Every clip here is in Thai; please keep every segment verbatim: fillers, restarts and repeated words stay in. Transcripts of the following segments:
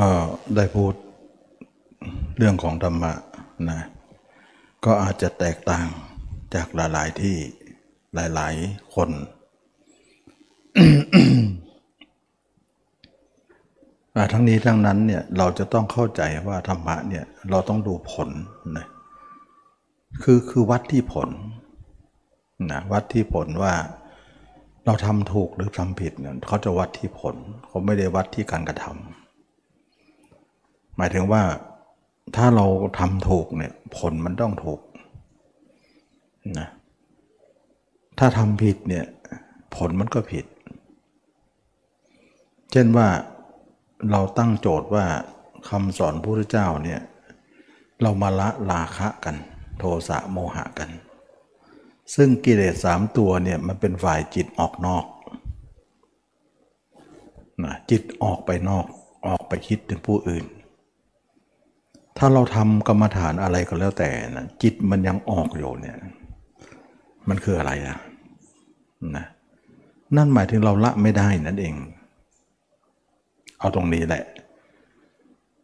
ก็ได้พูดเรื่องของธรรมะนะก็อาจจะแตกต่างจากหลายๆที่หลายๆคน ทั้งนี้ทั้งนั้นเนี่ยเราจะต้องเข้าใจว่าธรรมะเนี่ยเราต้องดูผลนะคือคือวัดที่ผลนะวัดที่ผลว่าเราทำถูกหรือทำผิดเนี่ยเขาจะวัดที่ผลเขาไม่ได้วัดที่การกระทำหมายถึงว่าถ้าเราทำถูกเนี่ยผลมันต้องถูกนะถ้าทำผิดเนี่ยผลมันก็ผิดเช่นว่าเราตั้งโจทย์ว่าคำสอนพระพุทธเจ้าเนี่ยเรามาละราคะกันโทสะโมหะกันซึ่งกิเลสสามตัวเนี่ยมันเป็นฝ่ายจิตออกนอกนะจิตออกไปนอกออกไปคิดถึงผู้อื่นถ้าเราทำกรรมฐานอะไรก็แล้วแต่นะจิตมันยังออกอยู่เนี่ยมันคืออะไรนะนะนั่นหมายถึงเราละไม่ได้นั่นเองเอาตรงนี้แหละ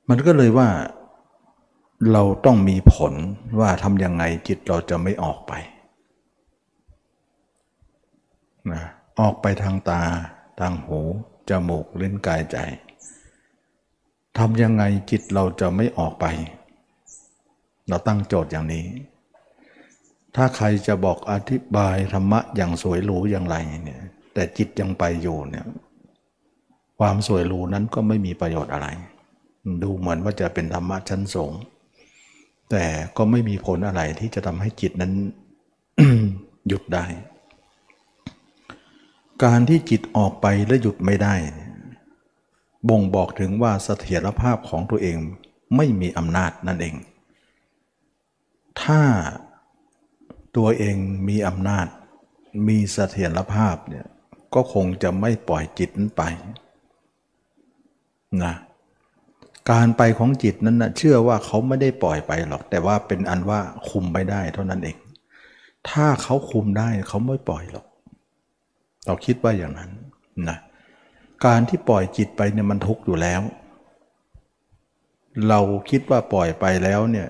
มันก็เลยว่าเราต้องมีผลว่าทำยังไงจิตเราจะไม่ออกไปนะออกไปทางตาทางหูจมูกลิ้นกายใจทำยังไงจิตเราจะไม่ออกไปเราตั้งโจทย์อย่างนี้ถ้าใครจะบอกอธิบายธรรมะอย่างสวยหรูอย่างไรเนี่ยแต่จิตยังไปอยู่เนี่ยความสวยหรูนั้นก็ไม่มีประโยชน์อะไรดูเหมือนว่าจะเป็นธรรมะชั้นสูงแต่ก็ไม่มีผลอะไรที่จะทำให้จิตนั้น หยุดได้การที่จิตออกไปและหยุดไม่ได้บ่งบอกถึงว่าเสถียรภาพของตัวเองไม่มีอำนาจนั่นเองถ้าตัวเองมีอำนาจมีเสถียรภาพเนี่ยก็คงจะไม่ปล่อยจิตนั้นไปนะการไปของจิตนั้นนะเชื่อว่าเขาไม่ได้ปล่อยไปหรอกแต่ว่าเป็นอันว่าคุมไม่ได้เท่านั้นเองถ้าเขาคุมได้เขาไม่ปล่อยหรอกเราคิดว่าอย่างนั้นนะการที่ปล่อยจิตไปเนี่ยมันทุกข์อยู่แล้วเราคิดว่าปล่อยไปแล้วเนี่ย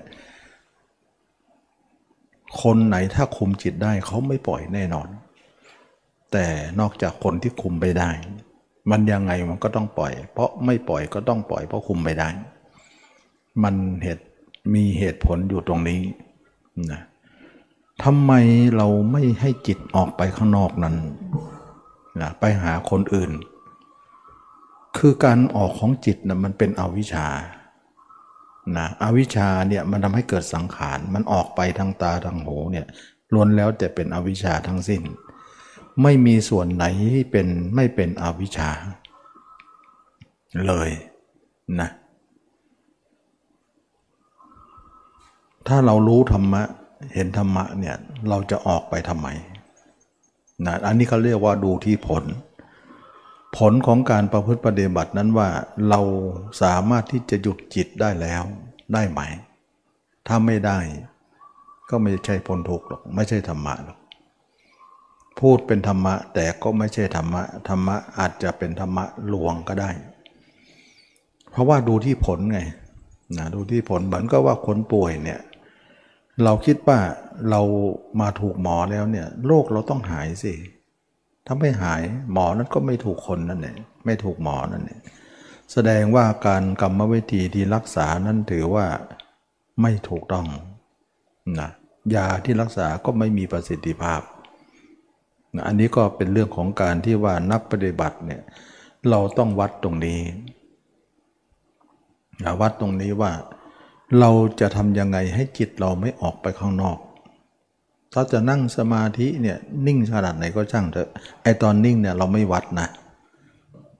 คนไหนถ้าคุมจิตได้เขาไม่ปล่อยแน่นอนแต่นอกจากคนที่คุมไม่ได้มันยังไงมันก็ต้องปล่อยเพราะไม่ปล่อยก็ต้องปล่อยเพราะคุมไม่ได้มันเหตุมีเหตุผลอยู่ตรงนี้นะทำไมเราไม่ให้จิตออกไปข้างนอกนั้นนะไปหาคนอื่นคือการออกของจิตนะมันเป็นอวิชชานะอวิชชาเนี่ยมันทำให้เกิดสังขารมันออกไปทางตาทางหูเนี่ยล้วนแล้วแต่เป็นอวิชชาทั้งสิ้นไม่มีส่วนไหนที่เป็นไม่เป็นอวิชชาเลยนะถ้าเรารู้ธรรมะเห็นธรรมะเนี่ยเราจะออกไปทำไมนะอันนี้เขาเรียกว่าดูที่ผลผลของการประพฤติปฏิบัตินั้นว่าเราสามารถที่จะหยุดจิตได้แล้วได้ไหมถ้าไม่ได้ก็ไม่ใช่พ้นทุกข์หรอกไม่ใช่ธรรมะหรอกพูดเป็นธรรมะแต่ก็ไม่ใช่ธรรมะธรรมะอาจจะเป็นธรรมะลวงก็ได้เพราะว่าดูที่ผลไงนะดูที่ผลเหมือนก็ว่าคนป่วยเนี่ยเราคิดว่าเรามาถูกหมอแล้วเนี่ยโรคเราต้องหายสิถ้าไม่หายหมอนั้นก็ไม่ถูกคนนั่นเองไม่ถูกหมอนั่นเองแสดงว่าการกรรมวิธีที่รักษานั้นถือว่าไม่ถูกต้องนะยาที่รักษาก็ไม่มีประสิทธิภาพนะอันนี้ก็เป็นเรื่องของการที่ว่านักปฏิบัติเนี่ยเราต้องวัดตรงนี้นะวัดตรงนี้ว่าเราจะทำยังไงให้จิตเราไม่ออกไปข้างนอกถ้าจะนั่งสมาธิเนี่ยนิ่งขนาดไหนก็ช่างเถอะไอตอนนิ่งเนี่ยเราไม่วัดนะ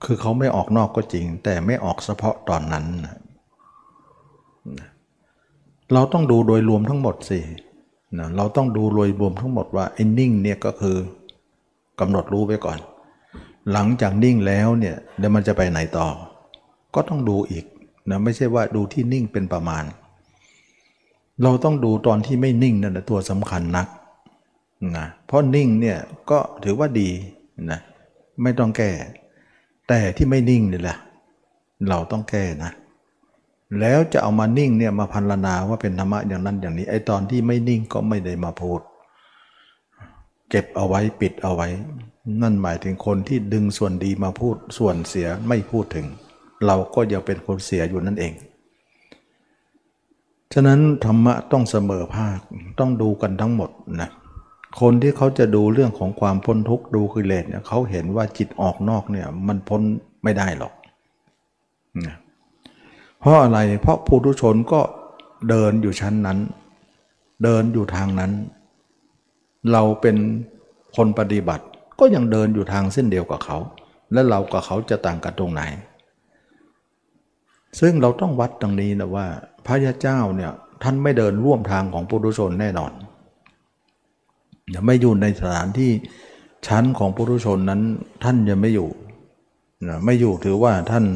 คือเขาไม่ออกนอกก็จริงแต่ไม่ออกเฉพาะตอนนั้นนะเราต้องดูโดยรวมทั้งหมดสินะเราต้องดูโดยรวมทั้งหมดว่าไอนิ่งเนี่ยก็คือกำหนดรู้ไว้ก่อนหลังจากนิ่งแล้วเนี่ยแล้วมันจะไปไหนต่อก็ต้องดูอีกนะไม่ใช่ว่าดูที่นิ่งเป็นประมาณเราต้องดูตอนที่ไม่นิ่งนั่นแหละตัวสำคัญนักนะเพราะนิ่งเนี่ยก็ถือว่าดีนะไม่ต้องแก้แต่ที่ไม่นิ่งนี่แหละเราต้องแก้นะ แล้วจะเอามานิ่งเนี่ยมาพรรณนาว่าเป็นธรรมะอย่างนั้นอย่างนี้ไอ้ตอนที่ไม่นิ่งก็ไม่ได้มาพูดเก็บเอาไว้ปิดเอาไว้นั่นหมายถึงคนที่ดึงส่วนดีมาพูดส่วนเสียไม่พูดถึงเราก็ยังเป็นคนเสียอยู่นั่นเองฉะนั้นธรรมะต้องเสมอภาคต้องดูกันทั้งหมดนะคนที่เขาจะดูเรื่องของความพ้นทุกข์ดูกิเลสเนี่ยเขาเห็นว่าจิตออกนอกเนี่ยมันพ้นไม่ได้หรอกนะเพราะอะไรเพราะปุถุชนก็เดินอยู่ชั้นนั้นเดินอยู่ทางนั้นเราเป็นคนปฏิบัติก็ยังเดินอยู่ทางเส้นเดียวกับเขาและเรากับเขาจะต่างกันตรงไหนซึ่งเราต้องวัดตรงนี้นะว่าพระยาเจ้าเนี่ยท่านไม่เดินร่วมทางของปุถุชนแน่นอนอย่าไม่อยู่ในสถานที่ชั้นของปุถุชนนั้นท่านจะไม่อยู่นะไม่อยู่ถือว่าท่าน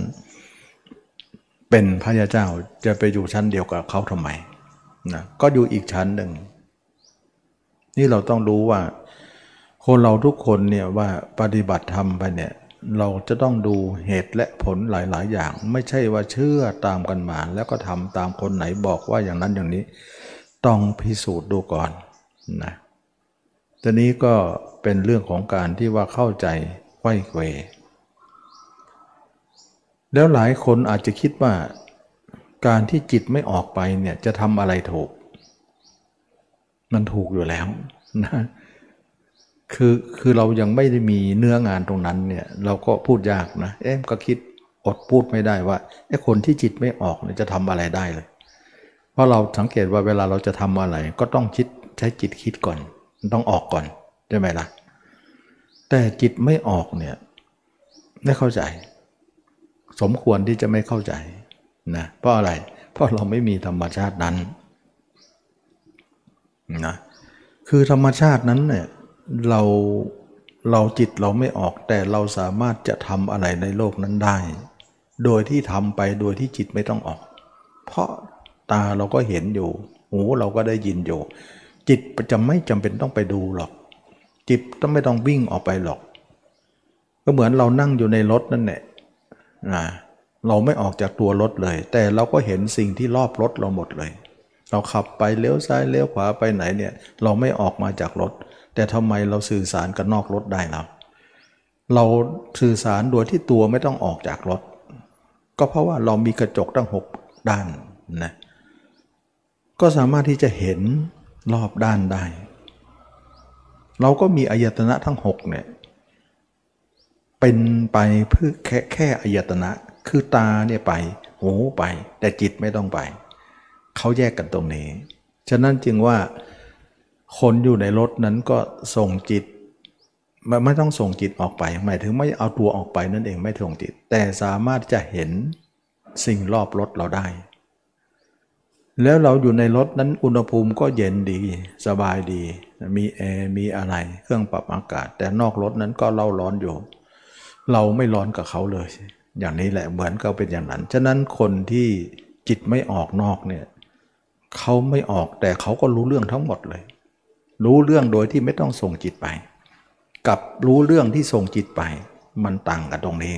เป็นพระยาเจ้าจะไปอยู่ชั้นเดียวกับเขาทำไมนะก็อยู่อีกชั้นหนึ่งนี่เราต้องรู้ว่าคนเราทุกคนเนี่ยว่าปฏิบัติธรรมไปเนี่ยเราจะต้องดูเหตุและผลหลายๆอย่างไม่ใช่ว่าเชื่อตามกันมาแล้วก็ทำตามคนไหนบอกว่าอย่างนั้นอย่างนี้ต้องพิสูจน์ดูก่อนนะทีนี้ก็เป็นเรื่องของการที่ว่าเข้าใจไขว้เขวแล้วหลายคนอาจจะคิดว่าการที่จิตไม่ออกไปเนี่ยจะทำอะไรถูกมันถูกอยู่แล้วนะคือคือเรายังไม่ได้มีเนื้องานตรงนั้นเนี่ยเราก็พูดยากนะเอ๊ะก็คิดอดพูดไม่ได้ว่าไอ้คนที่จิตไม่ออกเนี่ยจะทำอะไรได้เลยเพราะเราสังเกตว่าเวลาเราจะทำอะไรก็ต้องคิดใช้จิตคิดก่อนต้องออกก่อนใช่ไหมล่ะแต่จิตไม่ออกเนี่ยไม่เข้าใจสมควรที่จะไม่เข้าใจนะเพราะอะไรเพราะเราไม่มีธรรมชาตินั้นนะคือธรรมชาตินั้นเนี่ยเราเราจิตเราไม่ออกแต่เราสามารถจะทำอะไรในโลกนั้นได้โดยที่ทำไปโดยที่จิตไม่ต้องออกเพราะตาเราก็เห็นอยู่หูเราก็ได้ยินอยู่จิตจะไม่จำเป็นต้องไปดูหรอกจิตต้องไม่ต้องวิ่งออกไปหรอกก็เหมือนเรานั่งอยู่ในรถนั่นแหละนะเราไม่ออกจากตัวรถเลยแต่เราก็เห็นสิ่งที่รอบรถเราหมดเลยเราขับไปเลี้ยวซ้ายเลี้ยวขวาไปไหนเนี่ยเราไม่ออกมาจากรถแต่ทำไมเราสื่อสารกันนอกรถได้เราเราสื่อสารโดยที่ตัวไม่ต้องออกจากรถก็เพราะว่าเรามีกระจกตั้งหกด้านนะก็สามารถที่จะเห็นรอบด้านได้เราก็มีอายตนะทั้งหกเนี่ยเป็นไปเพื่อแค่แค่อายตนะคือตาเนี่ยไปหูไปแต่จิตไม่ต้องไปเขาแยกกันตรงนี้ฉะนั้นจึงว่าคนอยู่ในรถนั้นก็ส่งจิตไม่ไม่ต้องส่งจิตออกไปหมายถึงไม่เอาตัวออกไปนั่นเองไม่ส่งจิตแต่สามารถจะเห็นสิ่งรอบรถเราได้แล้วเราอยู่ในรถนั้นอุณหภูมิก็เย็นดีสบายดีมีแอร์มีอะไรเครื่องปรับอากาศแต่นอกรถนั้นก็เล่าร้อนอยู่เราไม่ร้อนกับเขาเลยอย่างนี้แหละเหมือนเขาเป็นอย่างนั้นฉะนั้นคนที่จิตไม่ออกนอกเนี่ยเขาไม่ออกแต่เขาก็รู้เรื่องทั้งหมดเลยรู้เรื่องโดยที่ไม่ต้องส่งจิตไปกับรู้เรื่องที่ส่งจิตไปมันต่างกันตรงนี้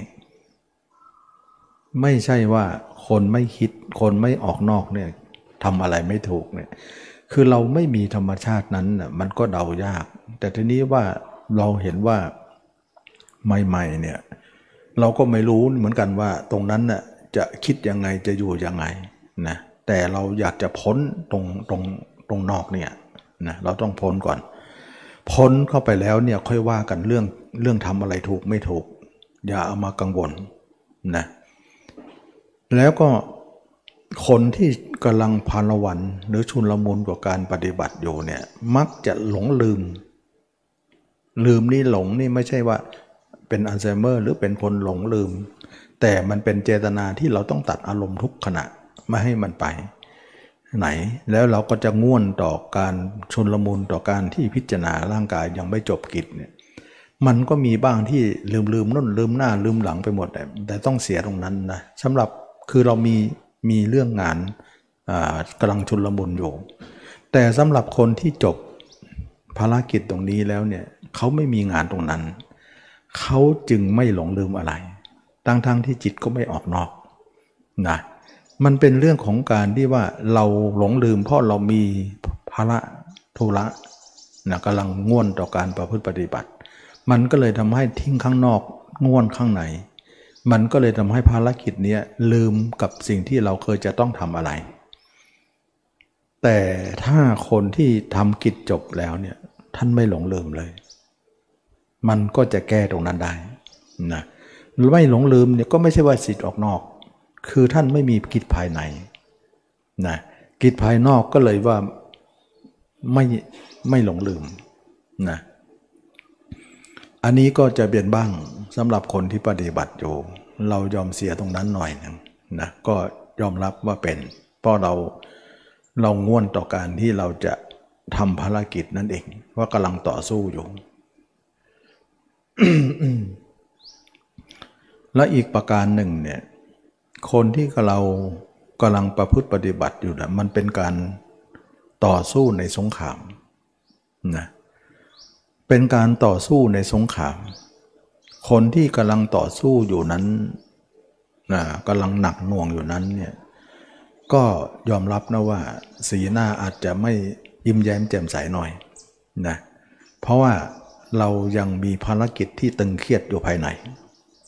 ไม่ใช่ว่าคนไม่คิดคนไม่ออกนอกเนี่ยทำอะไรไม่ถูกเนี่ยคือเราไม่มีธรรมชาตินั้นน่ะมันก็เดายากแต่ทีนี้ว่าเราเห็นว่าใหม่ๆเนี่ยเราก็ไม่รู้เหมือนกันว่าตรงนั้นน่ะจะคิดยังไงจะอยู่ยังไงนะแต่เราอยากจะพ้นตรงตรงตรงนอกเนี่ยนะเราต้องพ้นก่อนพ้นเข้าไปแล้วเนี่ยค่อยว่ากันเรื่องเรื่องทำอะไรถูกไม่ถูกอย่าเอามากังวลนะแล้วก็คนที่กำลังพลวันหรือชุนละมุนกับการปฏิบัติอยู่เนี่ยมักจะหลงลืมลืมนี่หลงนี่ไม่ใช่ว่าเป็นอัลไซเมอร์หรือเป็นคนหลงลืมแต่มันเป็นเจตนาที่เราต้องตัดอารมณ์ทุกขณะไม่ให้มันไปไหนแล้วเราก็จะง่วนต่อการชุนละมุนต่อการที่พิจารณาร่างกายยังไม่จบกิจเนี่ยมันก็มีบ้างที่ลืมลืมนู่นลืมหน้าลืมหลังไปหมดแต่ต้องเสียตรงนั้นนะสำหรับคือเรามีมีเรื่องงานกำลังชุนละมุนอยู่แต่สำหรับคนที่จบภารกิจตรงนี้แล้วเนี่ยเขาไม่มีงานตรงนั้นเขาจึงไม่หลงลืมอะไรทั้งๆที่จิตก็ไม่ออกนอกนะ มันเป็นเรื่องของการที่ว่าเราหลงลืมเพราะเรามีภาระธุระนะกำลังง่วนต่อการประพฤติปฏิบัติมันก็เลยทำให้ทิ้งข้างนอกง่วนข้างในมันก็เลยทำให้ภารกิจนี้ลืมกับสิ่งที่เราเคยจะต้องทำอะไรแต่ถ้าคนที่ทำกิจจบแล้วเนี่ยท่านไม่หลงลืมเลยมันก็จะแก้ตรงนั้นได้นะไม่หลงลืมเนี่ยก็ไม่ใช่ว่าจิตออกนอกคือท่านไม่มีกิจภายในนะกิจภายนอกก็เลยว่าไม่ไม่หลงลืมนะอันนี้ก็จะเปลี่ยนบ้างสำหรับคนที่ปฏิบัติอยู่เรายอมเสียตรงนั้นหน่อยนึงนะก็ยอมรับว่าเป็นเพราะเราเราง่วนต่อการที่เราจะทำภารกิจนั่นเองว่ากำลังต่อสู้อยู่ และอีกประการหนึ่งเนี่ยคนที่เรากำลังประพฤติปฏิบัติอยู่นะมันเป็นการต่อสู้ในสงครามนะเป็นการต่อสู้ในสงครามคนที่กำลังต่อสู้อยู่นั้นนะกำลังหนักหน่วงอยู่นั้นเนี่ยก็ยอมรับนะว่าสีหน้าอาจจะไม่ยิ้มแย้มแจ่มใสหน่อยนะเพราะว่าเรายังมีภารกิจที่ตึงเครียดอยู่ภายใน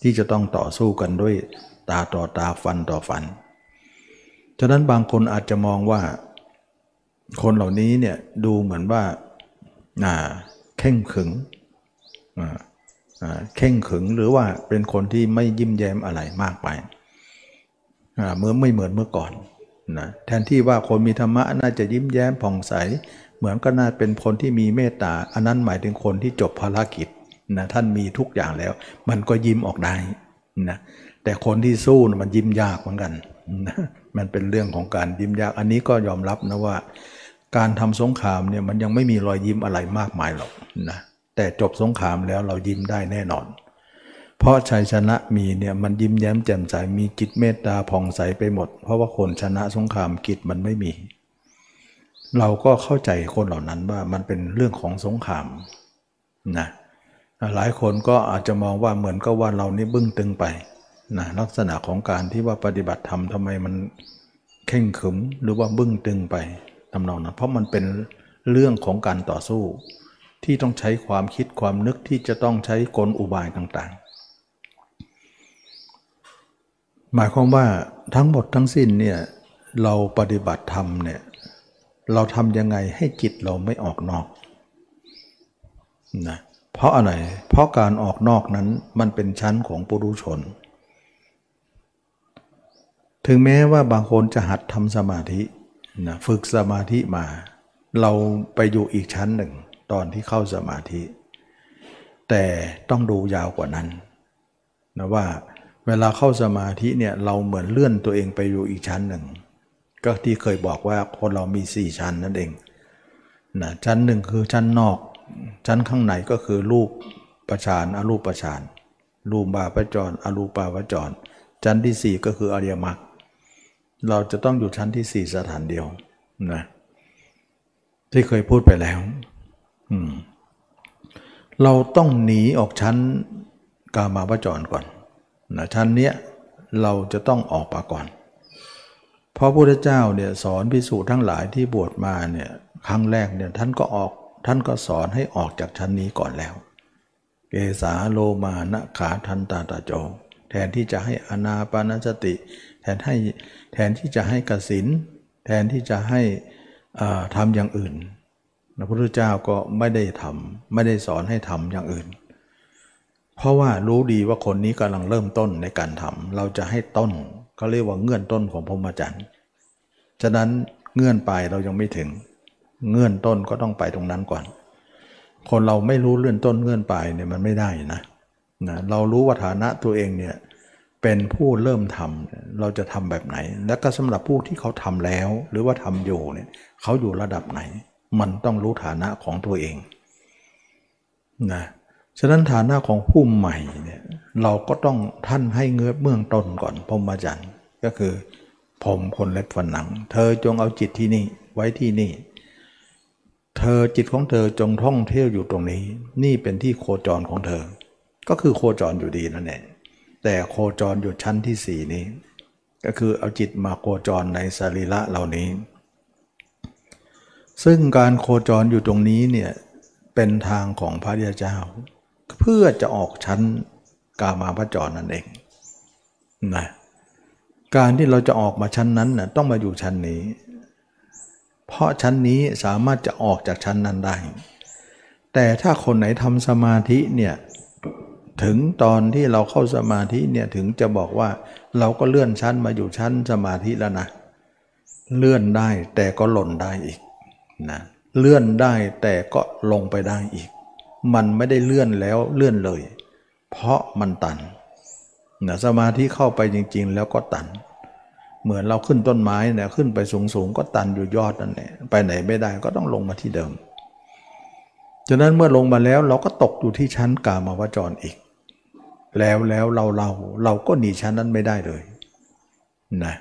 ที่จะต้องต่อสู้กันด้วยตาต่อตาฟันต่อฟันฉะนั้นบางคนอาจจะมองว่าคนเหล่านี้เนี่ยดูเหมือนว่าอ่าเข่งขึงอ่าอ่าเข่งขึงหรือว่าเป็นคนที่ไม่ยิ้มแย้มอะไรมากไปอ่าเมื่อไม่เหมือนเมื่อก่อนนะแทนที่ว่าคนมีธรรมะน่าจะยิ้มแย้มผ่องใสเหมือนก็น่าเป็นคนที่มีเมตตาอันนั้นหมายถึงคนที่จบภารกิจนะท่านมีทุกอย่างแล้วมันก็ยิ้มออกได้นะแต่คนที่สู้มันยิ้มยากเหมือนกันนะมันเป็นเรื่องของการยิ้มยากอันนี้ก็ยอมรับนะว่าการทำสงครามเนี่ยมันยังไม่มีรอยยิ้มอะไรมากมายหรอกนะแต่จบสงครามแล้วเรายิ้มได้แน่นอนเพราะชัยชนะมีเนี่ยมันยิ้มแย้มแจ่มใสมีจิตเมตตาผ่องใสไปหมดเพราะว่าคนชนะสงครามจิตมันไม่มีเราก็เข้าใจคนเหล่านั้นว่ามันเป็นเรื่องของสงครามนะหลายคนก็อาจจะมองว่าเหมือนก็ว่าเรานี่บึ้งตึงไปนะลักษณะของการที่ว่าปฏิบัติธรรมทำไมมันเข่งขึมหรือว่าบึ้งตึงไปทำนองนั้นเพราะมันเป็นเรื่องของการต่อสู้ที่ต้องใช้ความคิดความนึกที่จะต้องใช้กลอุบายต่างๆหมายความว่าทั้งหมดทั้งสิ้นเนี่ยเราปฏิบัติธรรมเนี่ยเราทำยังไงให้จิตเราไม่ออกนอกนะเพราะอะไรเพราะการออกนอกนั้นมันเป็นชั้นของปุถุชนถึงแม้ว่าบางคนจะหัดทำสมาธินะฝึกสมาธิมาเราไปอยู่อีกชั้นหนึ่งตอนที่เข้าสมาธิแต่ต้องดูยาวกว่านั้นนะว่าเวลาเข้าสมาธิเนี่ยเราเหมือนเลื่อนตัวเองไปอยู่อีกชั้นหนึ่งก็ที่เคยบอกว่าคนเรามีสี่ชั้นนั่นเองนะชั้นหนึ่งคือชั้นนอกชั้นข้างในก็คือรูปประฌานอรูปประฌานรูปบาปจรอรูปบาปจรชั้นที่สี่ก็คืออริยมรรคเราจะต้องอยู่ชั้นที่สี่สถานเดียวนะที่เคยพูดไปแล้วอืมเราต้องหนีออกชั้นกามาวจรก่อนนะชั้นเนี้ยเราจะต้องออกมาก่อนเพราะพระพุทธเจ้าเนี่ยสอนภิกษุทั้งหลายที่บวชมาเนี่ยครั้งแรกเนี่ยท่านก็ออกท่านก็สอนให้ออกจากชั้นนี้ก่อนแล้วเกสาโลมานะขาทันตาตะโจแทนที่จะให้อานาปานสติแทนให้แทนที่จะให้กสิณแทนที่จะให้ทำอย่างอื่นพระพุทธเจ้าก็ไม่ได้ทำไม่ได้สอนให้ทำอย่างอื่นเพราะว่ารู้ดีว่าคนนี้กำลังเริ่มต้นในการทำเราจะให้ต้นเขาเรียกว่าเงื่อนต้นของพรหมจรรย์ฉะนั้นเงื่อนปลายเรายังไม่ถึงเงื่อนต้นก็ต้องไปตรงนั้นก่อนคนเราไม่รู้เรื่องต้นเงื่อนปลายเนี่ยมันไม่ได้นะนะเรารู้ว่าฐานะตัวเองเนี่ยเป็นผู้เริ่มทำเราจะทำแบบไหนและก็สำหรับผู้ที่เขาทำแล้วหรือว่าทำอยู่เนี่ยเขาอยู่ระดับไหนมันต้องรู้ฐานะของตัวเองนะฉะนั้นฐานะของผู้ใหม่เนี่ยเราก็ต้องท่านให้เงื้อเบื้องต้นก่อนพรหมจรรย์ก็คือผมขนเล็บฟันหนังเธอจงเอาจิตที่นี่ไว้ที่นี่เธอจิตของเธอจงท่องเที่ยวอยู่ตรงนี้นี่เป็นที่โคจรของเธอก็คือโคจรอยู่ดีนั่นเองแต่โคจรอยู่ชั้นที่สี่นี้ ก็คือเอาจิตมาโคจรในสรีระเหล่านี้ซึ่งการโคจรอยู่ตรงนี้เนี่ยเป็นทางของพระพุทธเจ้าเพื่อจะออกชั้นกามาพจรนั่นเองนะการที่เราจะออกมาชั้นนั้นนะต้องมาอยู่ชั้นนี้เพราะชั้นนี้สามารถจะออกจากชั้นนั้นได้แต่ถ้าคนไหนทำสมาธิเนี่ยถึงตอนที่เราเข้าสมาธิเนี่ยถึงจะบอกว่าเราก็เลื่อนชั้นมาอยู่ชั้นสมาธิแล้วนะเลื่อนได้แต่ก็หล่นได้อีกนะเลื่อนได้แต่ก็ลงไปได้อีกมันไม่ได้เลื่อนแล้วเลื่อนเลยเพราะมันตันนะสมาธิเข้าไปจริงๆแล้วก็ตันเหมือนเราขึ้นต้นไม้เนี่ยขึ้นไปสูงๆก็ตันอยู่ยอดนั่นแหละไปไหนไม่ได้ก็ต้องลงมาที่เดิมฉะนั้นเมื่อลงมาแล้วเราก็ตกอยู่ที่ชั้นกามาวจรอีกแล้วแล้วเราเราเราก็หนีชั้นนั้นไม่ได้เลยนะ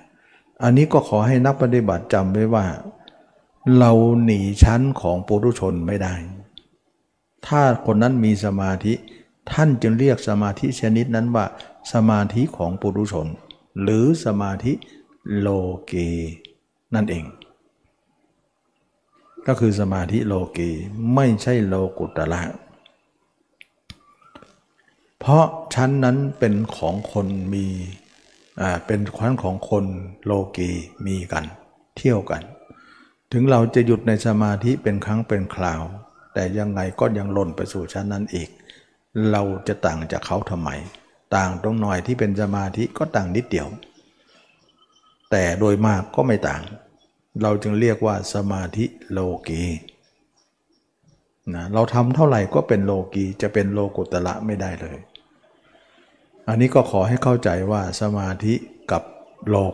อันนี้ก็ขอให้นักปฏิบัติจำไว้ว่าเราหนีชั้นของปุถุชนไม่ได้ถ้าคนนั้นมีสมาธิท่านจึงเรียกสมาธิชนิดนั้นว่าสมาธิของปุถุชนหรือสมาธิโลกีนั่นเองก็คือสมาธิโลกีไม่ใช่โลกุตระเพราะชั้นนั้นเป็นของคนมีอ่าเป็นชั้นของคนโลกีมีกันเที่ยวกันถึงเราจะหยุดในสมาธิเป็นครั้งเป็นคราวแต่ยังไงก็ยังหล่นไปสู่ชั้นนั้นอีกเราจะต่างจากเขาทำไมต่างตรงหน่อยที่เป็นสมาธิก็ต่างนิดเดียวแต่โดยมากก็ไม่ต่างเราจึงเรียกว่าสมาธิโลกีนะเราทำเท่าไหร่ก็เป็นโลกีจะเป็นโลกุตระไม่ได้เลยอันนี้ก็ขอให้เข้าใจว่าสมาธิกับโลก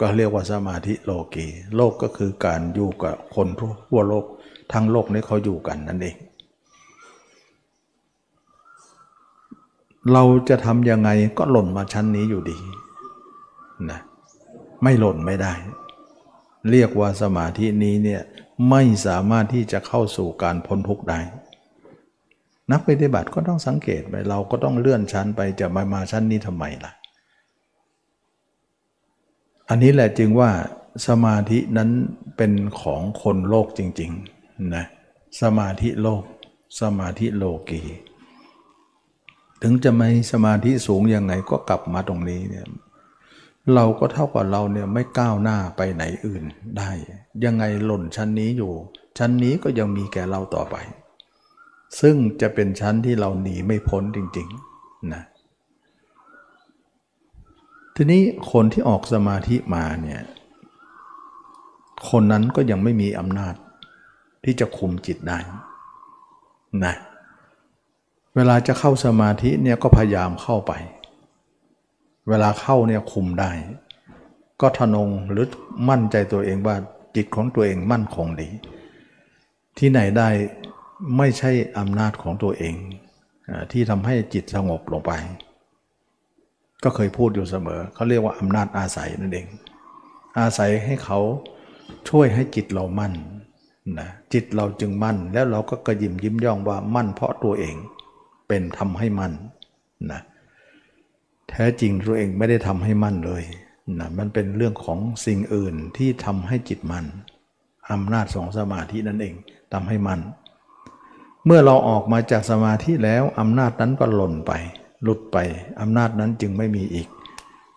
ก็เรียกว่าสมาธิโลกีโลกก็คือการอยู่กับคนทั่วโลกทั้งโลกนี้เขาอยู่กันนั่นเองเราจะทำยังไงก็หล่นมาชั้นนี้อยู่ดีนะไม่หล่นไม่ได้เรียกว่าสมาธินี้เนี่ยไม่สามารถที่จะเข้าสู่การพ้นทุกข์ได้นักปฏิบัติก็ต้องสังเกตไปเราก็ต้องเลื่อนชั้นไปจะมามาชั้นนี้ทำไมล่ะอันนี้แหละจึงว่าสมาธินั้นเป็นของคนโลกจริงๆนะสมาธิโลกสมาธิโลกีถึงจะไม่สมาธิสูงยังไงก็กลับมาตรงนี้เนี่ยเราก็เท่ากับเราเนี่ยไม่ก้าวหน้าไปไหนอื่นได้ยังไงหล่นชั้นนี้อยู่ชั้นนี้ก็ยังมีแก่เราต่อไปซึ่งจะเป็นชั้นที่เราหนีไม่พ้นจริงๆนะทีนี้คนที่ออกสมาธิมาเนี่ยคนนั้นก็ยังไม่มีอำนาจที่จะคุมจิตได้นะเวลาจะเข้าสมาธิเนี่ยก็พยายามเข้าไปเวลาเข้าเนี่ยคุมได้ก็ทะนงหรือมั่นใจตัวเองว่าจิตของตัวเองมั่นคงดีที่ไหนได้ไม่ใช่อำนาจของตัวเองที่ทำให้จิตสงบลงไปก็เคยพูดอยู่เสมอเขาเรียกว่าอำนาจอาศัยนั่นเองอาศัยให้เขาช่วยให้จิตเรามั่นนะจิตเราจึงมั่นแล้วเราก็กระยิมยิ้มย่องว่ามั่นเพราะตัวเองเป็นทำให้มั่นนะแท้จริงตัวเองไม่ได้ทำให้มั่นเลยนะมันเป็นเรื่องของสิ่งอื่นที่ทำให้จิตมั่นอำนาจของสมาธินั่นเองทำให้มั่นเมื่อเราออกมาจากสมาธิแล้วอำนาจนั้นก็หล่นไปหลุดไปอำนาจนั้นจึงไม่มีอีก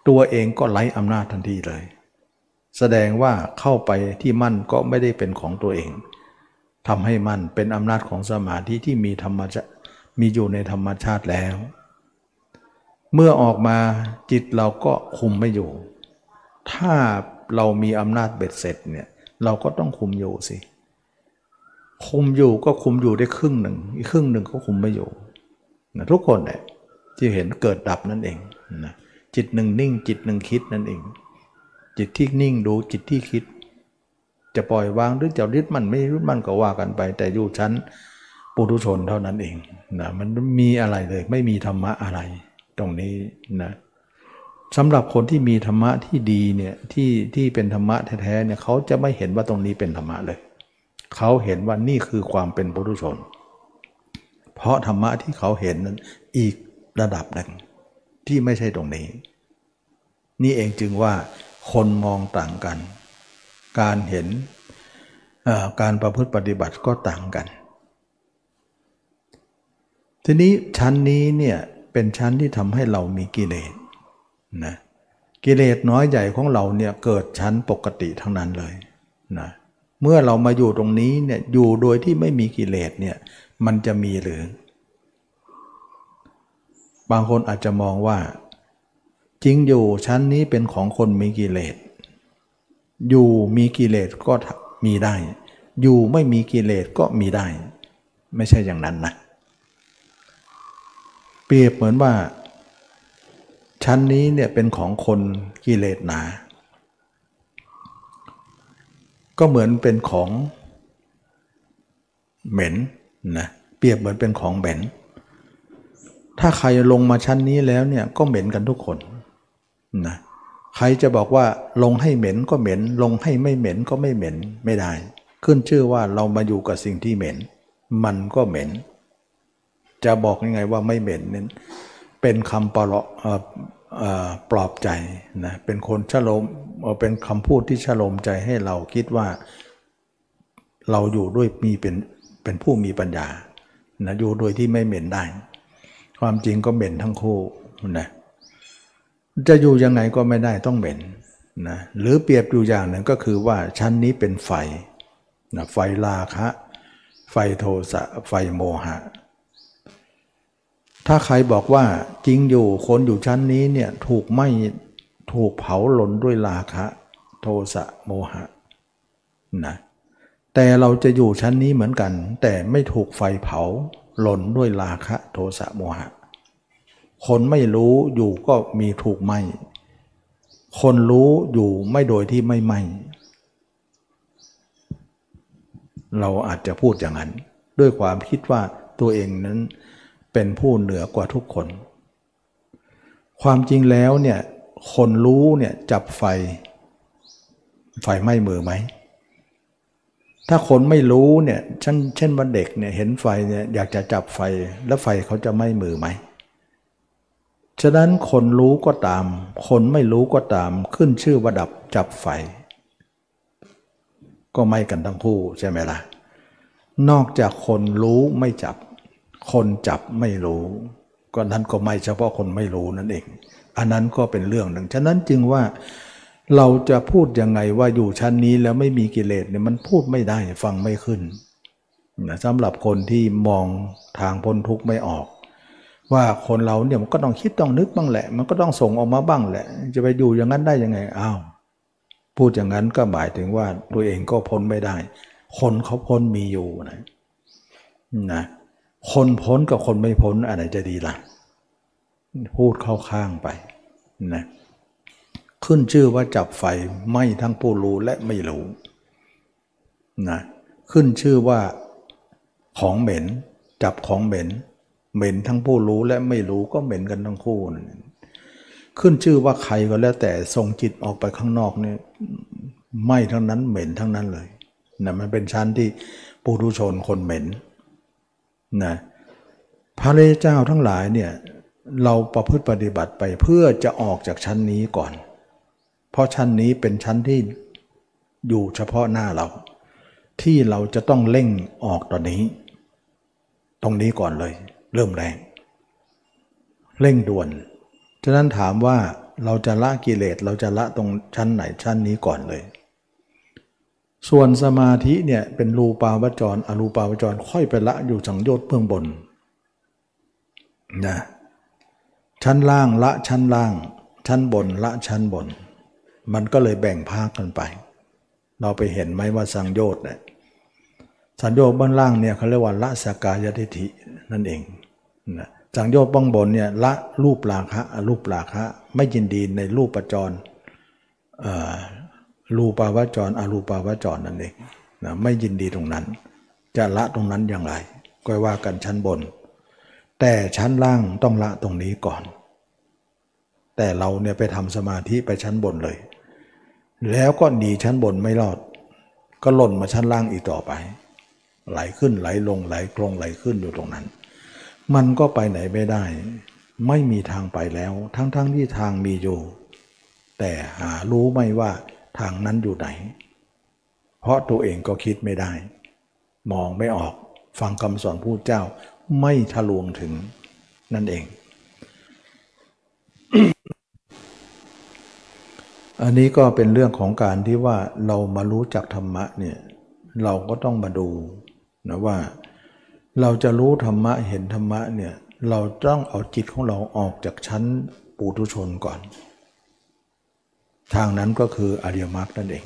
ตัวเองก็ไร้อำนาจทันทีเลยแสดงว่าเข้าไปที่มั่นก็ไม่ได้เป็นของตัวเองทำให้มั่นเป็นอำนาจของสมาธิที่มีธรรมชาติมีอยู่ในธรรมชาติแล้วเมื่อออกมาจิตเราก็คุมไม่อยู่ถ้าเรามีอำนาจเบ็ดเสร็จเนี่ยเราก็ต้องคุมอยู่สิคุมอยู่ก็คุมอยู่ได้ครึ่งหนึ่งอีกครึ่งหนึ่งก็คุมไม่อยู่นะทุกคนเนี่ยที่เห็นเกิดดับนั่นเองนะจิตหนึ่งนิ่งจิตหนึ่งคิดนั่นเองจิตที่นิ่งดูจิตที่คิดจะปล่อยวางหรือจะยึดมั่นไม่ยึดมั่นก็ว่ากันไปแต่อยู่ชั้นปุถุชนเท่านั้นเองนะมันมีอะไรเลยไม่มีธรรมะอะไรตรงนี้นะสำหรับคนที่มีธรรมะที่ดีเนี่ยที่ที่เป็นธรรมะแท้ๆเนี่ยเขาจะไม่เห็นว่าตรงนี้เป็นธรรมะเลยเขาเห็นว่านี่คือความเป็นปุถุชนเพราะธรรมะที่เขาเห็นนั้นอีกระดับหนึ่งที่ไม่ใช่ตรงนี้ นี่เองจึงว่าคนมองต่างกันการเห็นการประพฤติปฏิบัติก็ต่างกันทีนี้ชั้นนี้เนี่ยเป็นชั้นที่ทำให้เรามีกิเลสนะกิเลสน้อยใหญ่ของเราเนี่ยเกิดชั้นปกติทั้งนั้นเลยนะเมื่อเรามาอยู่ตรงนี้เนี่ยอยู่โดยที่ไม่มีกิเลสเนี่ยมันจะมีหรือบางคนอาจจะมองว่าจริงอยู่ชั้นนี้เป็นของคนมีกิเลสอยู่มีกิเลสก็มีได้อยู่ไม่มีกิเลสก็มีได้ไม่ใช่อย่างนั้นนะเปรียบเหมือนว่าชั้นนี้เนี่ยเป็นของคนกิเลสหนาก็เหมือนเป็นของเหม็นนะเปรียบเหมือนเป็นของเหม็นถ้าใครลงมาชั้นนี้แล้วเนี่ยก็เหม็นกันทุกคนนะใครจะบอกว่าลงให้เหม็นก็เหม็นลงให้ไม่เหม็นก็ไม่เหม็นไม่ได้ขึ้นชื่อว่าเรามาอยู่กับสิ่งที่เหม็นมันก็เหม็นจะบอกยังไงว่าไม่เหม็นนั้นเป็นคำปลอบปลอบใจนะเป็นคนชโลมเป็นคำพูดที่ชโลมใจให้เราคิดว่าเราอยู่ด้วยมีเป็นเป็นผู้มีปัญญานะอยู่โดยที่ไม่เหม็นได้ความจริงก็เหม็นทั้งคู่นะจะอยู่ยังไงก็ไม่ได้ต้องเหม็นนะหรือเปรียบอยู่อย่างหนึ่งก็คือว่าชั้นนี้เป็นไฟนะไฟราคะไฟโทสะไฟโมหะถ้าใครบอกว่าจริงอยู่คนอยู่ชั้นนี้เนี่ยถูกไหม้ถูกเผาหลนด้วยราคะโทสะโมหะนะแต่เราจะอยู่ชั้นนี้เหมือนกันแต่ไม่ถูกไฟเผาหลนด้วยราคะโทสะโมหะคนไม่รู้อยู่ก็มีถูกไหม้คนรู้อยู่ไม่โดยที่ไม่ไหม้เราอาจจะพูดอย่างนั้นด้วยความคิดว่าตัวเองนั้นเป็นผู้เหนือกว่าทุกคนความจริงแล้วเนี่ยคนรู้เนี่ยจับไฟไฟไหม้มือไหมถ้าคนไม่รู้เนี่ยเช่นเช่นว่าเด็กเนี่ยเห็นไฟเนี่ยอยากจะจับไฟแล้วไฟเขาจะไหม้มือไหมฉะนั้นคนรู้ก็ตามคนไม่รู้ก็ตามขึ้นชื่อว่าดับจับไฟก็ไหม้กันทั้งคู่ใช่ไหมล่ะนอกจากคนรู้ไม่จับคนจับไม่รู้ก็นั้นก็ไม่เฉพาะคนไม่รู้นั่นเองอันนั้นก็เป็นเรื่องหนึ่งฉะนั้นจึงว่าเราจะพูดยังไงว่าอยู่ชั้นนี้แล้วไม่มีกิเลสเนี่ยมันพูดไม่ได้ฟังไม่ขึ้นนะสำหรับคนที่มองทางพ้นทุกข์ไม่ออกว่าคนเราเนี่ยมันก็ต้องคิดต้องนึกบ้างแหละมันก็ต้องส่งออกมาบ้างแหละจะไปอยู่อย่างนั้นได้ยังไงอ้าวพูดอย่างนั้นก็หมายถึงว่าตัวเองก็พ้นไม่ได้คนเขาพ้นมีอยู่นะนะคนพ้นกับคนไม่พ้นอันไหนจะดีล่ะพูดเข้าข้างไปนะขึ้นชื่อว่าจับไฟไหม้ทั้งผู้รู้และไม่รู้นะขึ้นชื่อว่าของเหม็นจับของเหม็นเหม็นทั้งผู้รู้และไม่รู้ก็เหม็นกันทั้งคู่ขึ้นชื่อว่าใครก็แล้วแต่ส่งจิตออกไปข้างนอกเนี่ยไหม้ทั้งนั้นเหม็นทั้งนั้นเลยนะมันเป็นชั้นที่ปุถุชนคนเหม็นนะพระเจ้าทั้งหลายเนี่ยเราประพฤติปฏิบัติไปเพื่อจะออกจากชั้นนี้ก่อนเพราะชั้นนี้เป็นชั้นที่อยู่เฉพาะหน้าเราที่เราจะต้องเร่งออกตอนนี้ตรงนี้ก่อนเลยเริ่มแรงเร่งด่วนฉะนั้นถามว่าเราจะละกิเลสเราจะละตรงชั้นไหนชั้นนี้ก่อนเลยส่วนสมาธิเนี่ยเป็นรูปาวจรอรูปาวจรค่อยไปละอยู่สังโยชน์เบื้องบนนะชั้นล่างละชั้นล่างชั้นบนละชั้นบนมันก็เลยแบ่งภาคกันไปเราไปเห็นไหมว่าสังโยชน์เนี่ยสังโยชน์เบื้องล่างเนี่ยเขาเรียกว่าละสักกายทิฏฐินั่นเองนะสังโยชน์เบื้องบนเนี่ยละรูปราคะอรูปราคะไม่ยินดีในรูปประจรเอ่อรูปาวจรอรูปาวจรนั่นเองนะไม่ยินดีตรงนั้นจะละตรงนั้นอย่างไรก็ว่ากันชั้นบนแต่ชั้นล่างต้องละตรงนี้ก่อนแต่เราเนี่ยไปทำสมาธิไปชั้นบนเลยแล้วก็หนีชั้นบนไม่รอดก็หล่นมาชั้นล่างอีกต่อไปไหลขึ้นไหลลงไหลกลงไหลขึ้นอยู่ตรงนั้นมันก็ไปไหนไม่ได้ไม่มีทางไปแล้วทั้งๆ ที่ทางมีอยู่ แต่หารู้ไม่ว่าทางนั้นอยู่ไหนเพราะตัวเองก็คิดไม่ได้มองไม่ออกฟังคำสอนพุทธเจ้าไม่ทะลวงถึงนั่นเอง อันนี้ก็เป็นเรื่องของการที่ว่าเรามารู้จักธรรมะเนี่ยเราก็ต้องมาดูนะว่าเราจะรู้ธรรมะเห็นธรรมะเนี่ยเราต้องเอาจิตของเราออกจากชั้นปุถุชนก่อนทางนั้นก็คืออริยมรรคนั่นเอง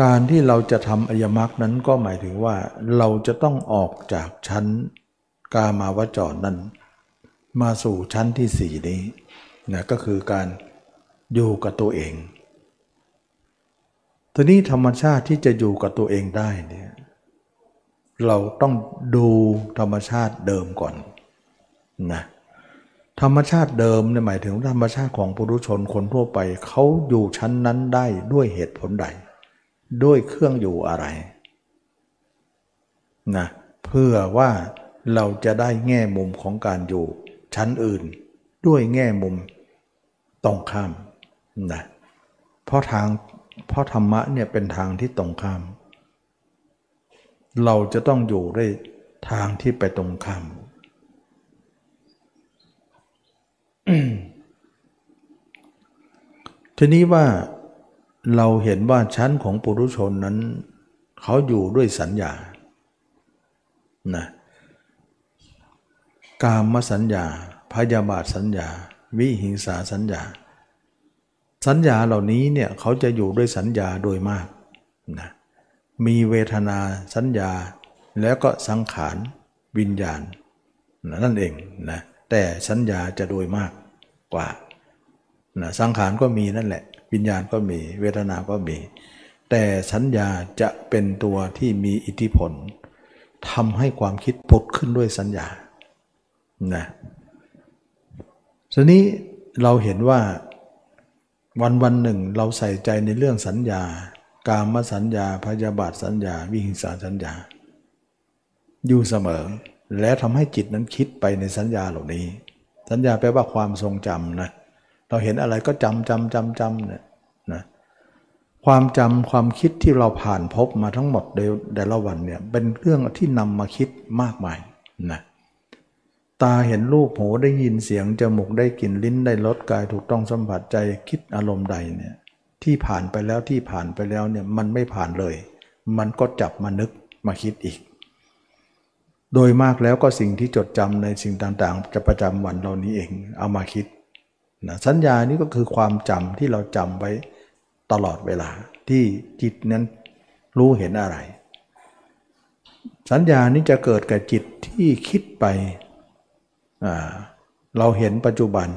การที่เราจะทำอริยมรรคนั้นก็หมายถึงว่าเราจะต้องออกจากชั้นกามาวจรนั้นมาสู่ชั้นที่สี่นี้นะก็คือการอยู่กับตัวเองทีนี้ธรรมชาติที่จะอยู่กับตัวเองได้เนี่ยเราต้องดูธรรมชาติเดิมก่อนนะธรรมชาติเดิมเนี่ยหมายถึงธรรมชาติของปุถุชนคนทั่วไปเขาอยู่ชั้นนั้นได้ด้วยเหตุผลใดด้วยเครื่องอยู่อะไรนะเพื่อว่าเราจะได้แง่มุมของการอยู่ชั้นอื่นด้วยแง่มุมตรงข้ามนะเพราะทางเพราะธรรมะเนี่ยเป็นทางที่ตรงข้ามเราจะต้องอยู่ด้วยทางที่ไปตรงข้าม ทีนี้ว่าเราเห็นว่าชั้นของปุถุชนนั้นเขาอยู่ด้วยสัญญานะกามสัญญาพยาบาทสัญญาวิหิงสาสัญญาสัญญาเหล่านี้เนี่ยเขาจะอยู่ด้วยสัญญาโดยมากนะมีเวทนาสัญญาแล้วก็สังขารวิญญาณ น, นั่นเองนะแต่สัญญาจะโดยมากกว่านะสังขารก็มีนั่นแหละวิญญาณก็มีเวทนาก็มีแต่สัญญาจะเป็นตัวที่มีอิทธิพลทำให้ความคิดผุดขึ้นด้วยสัญญานะทีนี้เราเห็นว่าวันวันหนึ่งเราใส่ใจในเรื่องสัญญากามสัญญาพยาบาทสัญญาวิหิงสาสัญญาอยู่เสมอและทำให้จิตนั้นคิดไปในสัญญาเหล่านี้สัญญาแปลว่าความทรงจำนะเราเห็นอะไรก็จำจำจำจำเนี่ยนะความจำความคิดที่เราผ่านพบมาทั้งหมดในแต่ละวันเนี่ยเป็นเรื่องที่นำมาคิดมากมายนะตาเห็นรูปหูได้ยินเสียงจมูกได้กลิ่นลิ้นได้รสกายถูกต้องสัมผัสใจคิดอารมณ์ใดเนี่ยที่ผ่านไปแล้วที่ผ่านไปแล้วเนี่ยมันไม่ผ่านเลยมันก็จับมานึกมาคิดอีกโดยมากแล้วก็สิ่งที่จดจำในสิ่งต่างๆจะประจำวันเรานี้เองเอามาคิดนะสัญญานี้ก็คือความจำที่เราจำไว้ตลอดเวลาที่จิตนั้นรู้เห็นอะไรสัญญานี้จะเกิดกับจิตที่คิดไปเราเห็นปัจจุบัน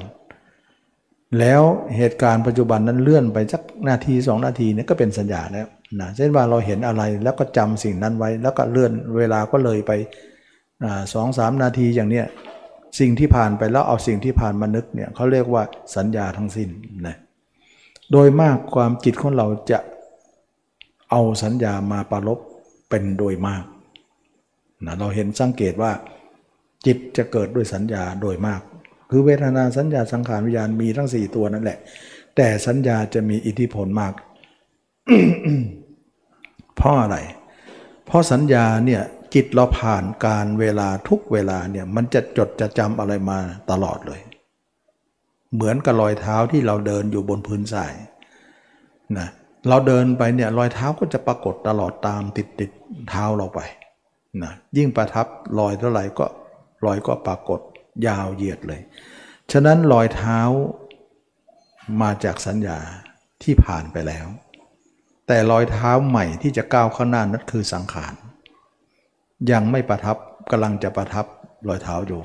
แล้วเหตุการณ์ปัจจุบันนั้นเลื่อนไปสักนาทีสองนาทีนี่ก็เป็นสัญญาแล้วนะเช่นว่าเราเห็นอะไรแล้วก็จำสิ่งนั้นไว้แล้วก็เลื่อนเวลาก็เลยไปสองสามนาทีอย่างเนี้ยสิ่งที่ผ่านไปแล้วเอาสิ่งที่ผ่านมานึกเนี่ยเขาเรียกว่าสัญญาทั้งสิ้นนะโดยมากความจิตของเราจะเอาสัญญามาปรารภเป็นโดยมากนะเราเห็นสังเกตว่าจิตจะเกิดด้วยสัญญาโดยมากคือเวทนาสัญญาสังขารวิญญาณมีทั้งสี่ตัวนั่นแหละแต่สัญญาจะมีอิทธิพลมาก เพราะอะไรเพราะสัญญาเนี่ยจิตเราผ่านการเวลาทุกเวลาเนี่ยมันจะจดจะจำอะไรมาตลอดเลยเหมือนกับรอยเท้าที่เราเดินอยู่บนพื้นทรายนะเราเดินไปเนี่ยรอยเท้าก็จะปรากฏตลอดตามติดติดเท้าเราไปนะยิ่งประทับรอยเท่าไหร่ก็รอยก็ปรากฏยาวเหยียดเลยฉะนั้นรอยเท้ามาจากสัญญาที่ผ่านไปแล้วแต่รอยเท้าใหม่ที่จะก้าวข้างหน้านั้นคือสังขารยังไม่ประทับกำลังจะประทับรอยเท้าอยู่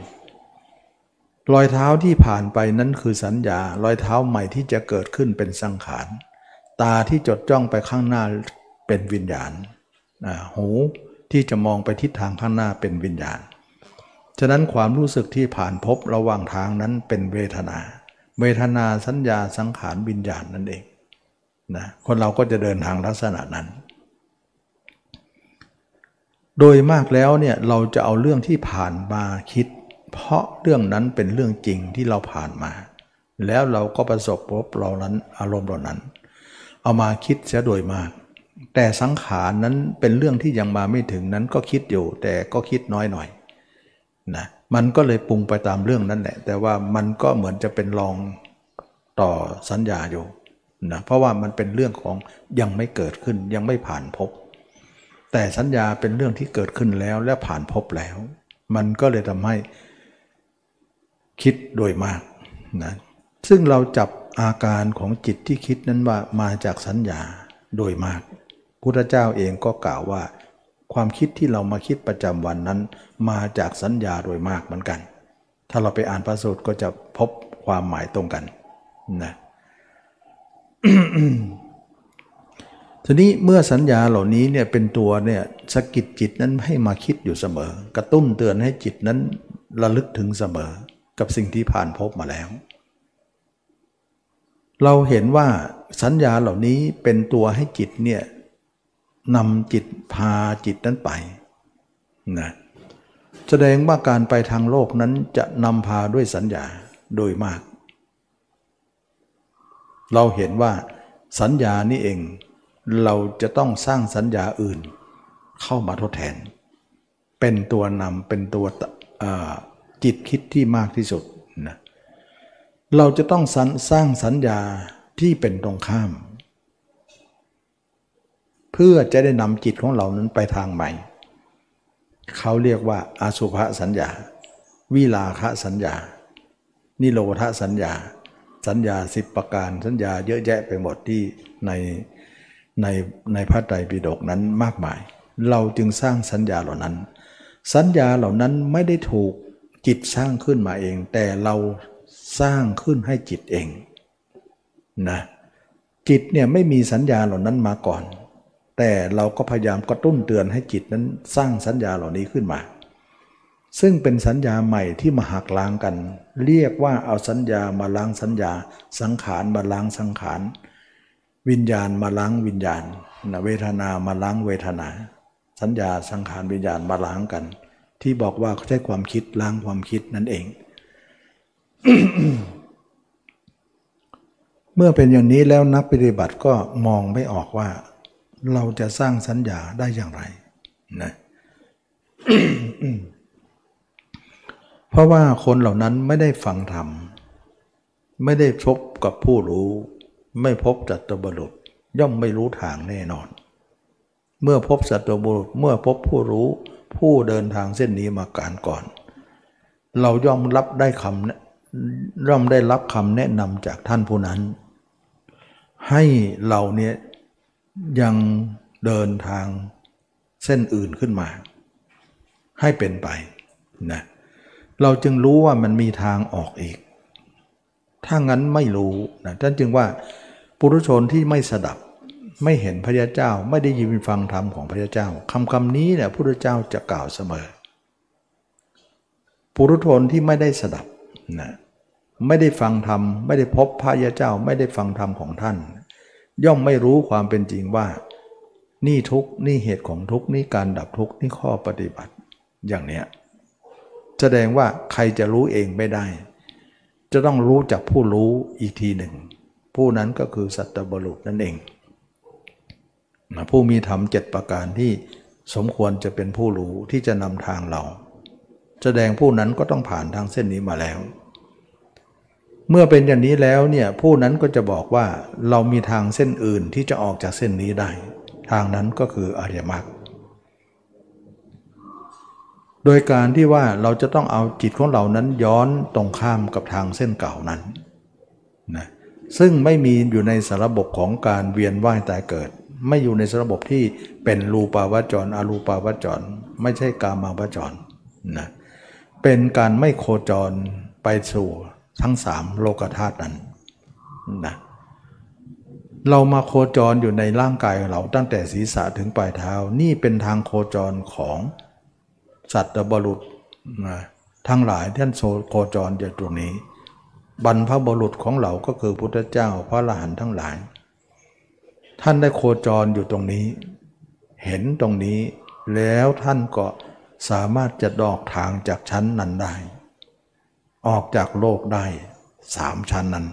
รอยเท้าที่ผ่านไปนั้นคือสัญญารอยเท้าใหม่ที่จะเกิดขึ้นเป็นสังขารตาที่จดจ้องไปข้างหน้าเป็นวิญญาณหูที่จะมองไปทิศทางข้างหน้าเป็นวิญญาณฉะนั้นความรู้สึกที่ผ่านพบระหว่างทางนั้นเป็นเวทนาเวทนาสัญญาสังขารวิญญาณนั่นเองนะคนเราก็จะเดินทางลักษณะนั้นโดยมากแล้วเนี่ยเราจะเอาเรื่องที่ผ่านมาคิดเพราะเรื่องนั้นเป็นเรื่องจริงที่เราผ่านมา แล้วเราก็ประสบพบเรานั้นอารมณ์เหล่านั้นเอามาคิดเสียโดยมากแต่สังขารนั้นเป็นเรื่องที่ยังมาไม่ถึงนั้นก็คิดอยู่แต่ก็คิดน้อยหน่อยนะมันก็เลยปรุงไปตามเรื่องนั้นแหละแต่ว่ามันก็เหมือนจะเป็นรองต่อสัญญาอยู่นะเพราะว่ามันเป็นเรื่องของยังไม่เกิดขึ้นยังไม่ผ่านพบแต่สัญญาเป็นเรื่องที่เกิดขึ้นแล้วและผ่านพบแล้วมันก็เลยทำให้คิดโดยมากนะซึ่งเราจับอาการของจิตที่คิดนั้นว่ามาจากสัญญาโดยมากพุทธเจ้าเองก็กล่าวว่าความคิดที่เรามาคิดประจำวันนั้นมาจากสัญญาโดยมากเหมือนกันถ้าเราไปอ่านพระสูตรก็จะพบความหมายตรงกันนะ ทีนี้เมื่อสัญญาเหล่านี้เนี่ยเป็นตัวเนี่ยสะกิดจิตนั้นให้มาคิดอยู่เสมอกระตุ้นเตือนให้จิตนั้นระลึกถึงเสมอกับสิ่งที่ผ่านพบมาแล้วเราเห็นว่าสัญญาเหล่านี้เป็นตัวให้จิตเนี่ยนำจิตพาจิตนั้นไปนะแสดงว่าการไปทางโลกนั้นจะนำพาด้วยสัญญาโดยมากเราเห็นว่าสัญญานี่เองเราจะต้องสร้างสัญญาอื่นเข้ามาทดแทนเป็นตัวนำเป็นตัวจิตคิดที่มากที่สุดนะเราจะต้องสร้างสัญญาที่เป็นตรงข้ามเพื่อจะได้นำจิตของเรานั้นไปทางใหม่เขาเรียกว่าอสุภสัญญาวิราคะสัญญานิโรธสัญญาสัญญาสิบประการสัญญาเยอะแยะไปหมดที่ในในในพระไตรปิฎกนั้นมากมายเราจึงสร้างสัญญาเหล่านั้นสัญญาเหล่านั้นไม่ได้ถูกจิตสร้างขึ้นมาเองแต่เราสร้างขึ้นให้จิตเองนะจิตเนี่ยไม่มีสัญญาเหล่านั้นมาก่อนแต่เราก็พยายามกระตุ้นเตือนให้จิตนั้นสร้างสัญญาเหล่านี้ขึ้นมาซึ่งเป็นสัญญาใหม่ที่มาหักล้างกันเรียกว่าเอาสัญญามาล้างสัญญาสังขารมาล้างสังขารวิญญาณมาล้างวิญญาณนะเวทนามาล้างเวทนาสัญญาสังขารวิญญาณมาล้างกันที่บอกว่าเขาใช้ความคิดล้างความคิดนั่นเอง เมื่อเป็นอย่างนี้แล้วนักปฏิบัติก็มองไม่ออกว่าเราจะสร้างสัญญาได้อย่างไรนะ เพราะว่าคนเหล่านั้นไม่ได้ฟังธรรมไม่ได้พบกับผู้รู้ไม่พบจัตตบุรุษย่อมไม่รู้ทางแน่นอนเมื่อพบจัตตบุรุษเมื่อพบผู้รู้ผู้เดินทางเส้นนี้มาการก่อนเราย่อมรับได้คำย่อมได้รับคำแนะนำจากท่านผู้นั้นให้เราเนี่ยยังเดินทางเส้นอื่นขึ้นมาให้เป็นไปนะเราจึงรู้ว่ามันมีทางออกอีกถ้างั้นไม่รู้นะท่านจึงว่าปุถุชนที่ไม่สดับไม่เห็นพระยาเจ้าไม่ได้ยินฟังธรรมของพระยาเจ้าคำคำนี้เนี่ยพระพุทธเจ้าจะกล่าวเสมอปุถุชนที่ไม่ได้สดับนะไม่ได้ฟังธรรมไม่ได้พบพระยาเจ้าไม่ได้ฟังธรรมของท่านย่อมไม่รู้ความเป็นจริงว่านี่ทุกข์นี่เหตุของทุกข์นี่การดับทุกข์นี่ข้อปฏิบัติอย่างเนี้ยแสดงว่าใครจะรู้เองไม่ได้จะต้องรู้จากผู้รู้อีกทีหนึ่งผู้นั้นก็คือสัตตบุรุษนั่นเองผู้มีธรรมเจ็ดประการที่สมควรจะเป็นผู้รู้ที่จะนำทางเราแสดงผู้นั้นก็ต้องผ่านทางเส้นนี้มาแล้วเมื่อเป็นอย่างนี้แล้วเนี่ยผู้นั้นก็จะบอกว่าเรามีทางเส้นอื่นที่จะออกจากเส้นนี้ได้ทางนั้นก็คืออริยมรรคโดยการที่ว่าเราจะต้องเอาจิตของเรานั้นย้อนตรงข้ามกับทางเส้นเก่านั้นนะซึ่งไม่มีอยู่ในสารบกของการเวียนว่ายตายเกิดไม่อยู่ในสารบกที่เป็นรูปาวจรอรูปาวจรไม่ใช่กามาวจรนะเป็นการไม่โคจรไปสู่ทั้งสามโลกธาตุนั้นนะเรามาโคจรอยู่ในร่างกายเราตั้งแต่ศีรษะถึงปลายเท้านี่เป็นทางโคจรของสัตตบุรุษนะทั้งหลายท่านโคจรอยู่ตรงนี้บรรพบุรุษของเราก็คือพุทธเจ้าพระอรหันต์ทั้งหลายท่านได้โคจรอยู่ตรงนี้เห็นตรงนี้แล้วท่านก็สามารถจะออกทางจากชั้นนั้นได้ออกจากโลกได้ สามชั้นนั้น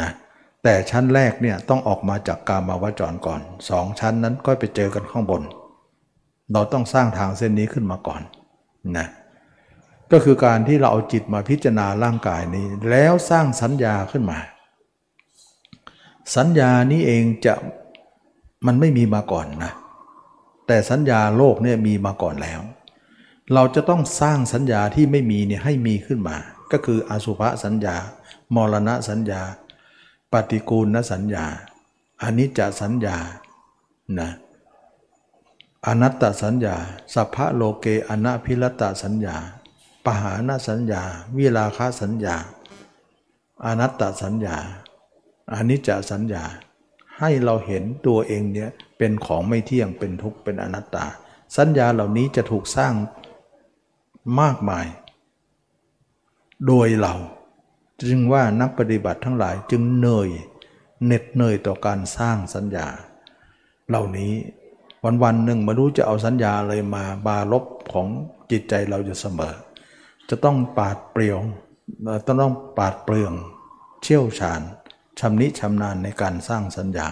นะแต่ชั้นแรกเนี่ยต้องออกมาจากกามาวจรก่อนสองชั้นนั้นก็ไปเจอกันข้างบนเราต้องสร้างทางเส้นนี้ขึ้นมาก่อนนะก็คือการที่เราเอาจิตมาพิจารณาร่างกายนี้แล้วสร้างสัญญาขึ้นมาสัญญานี้เองจะมันไม่มีมาก่อนนะแต่สัญญาโลกเนี่ยมีมาก่อนแล้วเราจะต้องสร้างสัญญาที่ไม่มีเนี่ยให้มีขึ้นมาก็คืออสุภสัญญามรณะสัญญาปฏิกูลสัญญาอนิจจสัญญานะอนัตตสัญญาสัพพะโลเกอนะภิรตสัญญาปหานสัญญาวิราคะสัญญาอนัตตสัญญาอนิจจสัญญาให้เราเห็นตัวเองเนี่ยเป็นของไม่เที่ยงเป็นทุกข์เป็นอนัตตาสัญญาเหล่านี้จะถูกสร้างมากมายโดยเราจึงว่านักปฏิบัติทั้งหลายจึงเหนื่อยเหน็ดเหนื่อยต่อการสร้างสัญญาเหล่านี้วันๆหนึ่งไม่รู้จะเอาสัญญาอะไรมาบารบของจิตใจเราอยู่เสมอจะต้องปราดเปรียวต้องปราดเปรื่องเชี่ยวชาญชำนิชำนาญในการสร้างสัญญา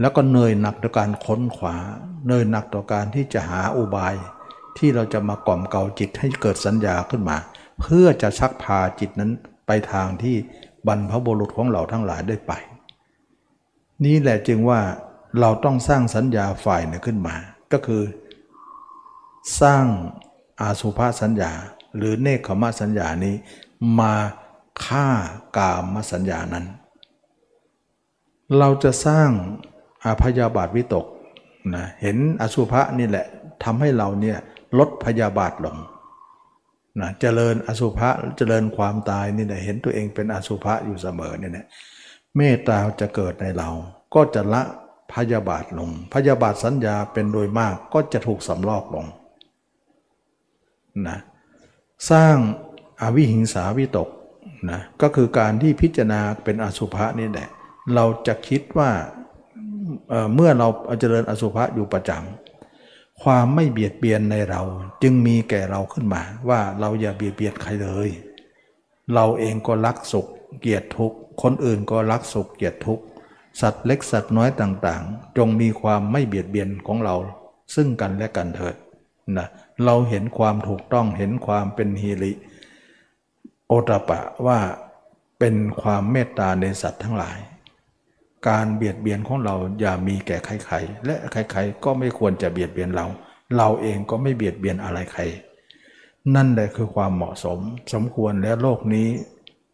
แล้วก็เหนื่อยหนักต่อการค้นขวาเหนื่อยหนักต่อการที่จะหาอุบายที่เราจะมากล่อมเกลาจิตให้เกิดสัญญาขึ้นมาเพื่อจะชักพาจิตนั้นไปทางที่บรรพบุรุษของเราทั้งหลายได้ไปนี่แหละจึงว่าเราต้องสร้างสัญญาฝ่ายหนึ่งขึ้นมาก็คือสร้างอาสุภสัญญาหรือเนกขมสัญญานี้มาฆ่ากามสัญญานั้นเราจะสร้างอพยาบาทวิตกนะเห็นอสุภะนี่แหละทำให้เราเนี่ยลดพยาบาทลงนะเจริญอสุภะเจริญความตายนี่แหละเห็นตัวเองเป็นอสุภะอยู่เสมอเนี่ยนะเมตตาจะเกิดในเราก็จะละพยาบาทลงพยาบาทสัญญาเป็นโดยมากก็จะถูกสำลอกลงนะสร้างอวิหิงสาวิตกนะก็คือการที่พิจารณาเป็นอสุภะนี่แหละเราจะคิดว่า เอ่อ เมื่อเราเจริญอสุภะอยู่ประจำความไม่เบียดเบียนในเราจึงมีแก่เราขึ้นมาว่าเราอย่าเบียดเบียนใครเลยเราเองก็รักสุขเกลียดทุกข์คนอื่นก็รักสุขเกลียดทุกข์สัตว์เล็กสัตว์น้อยต่างๆจงมีความไม่เบียดเบียนของเราซึ่งกันและกันเถิดนะเราเห็นความถูกต้องเห็นความเป็นหิริโอตปะว่าเป็นความเมตตาในสัตว์ทั้งหลายการเบียดเบียนของเราอย่ามีแก่ใครๆและใครๆก็ไม่ควรจะเบียดเบียนเราเราเองก็ไม่เบียดเบียนอะไรใครนั่นแหละคือความเหมาะสมสมควรและโลกนี้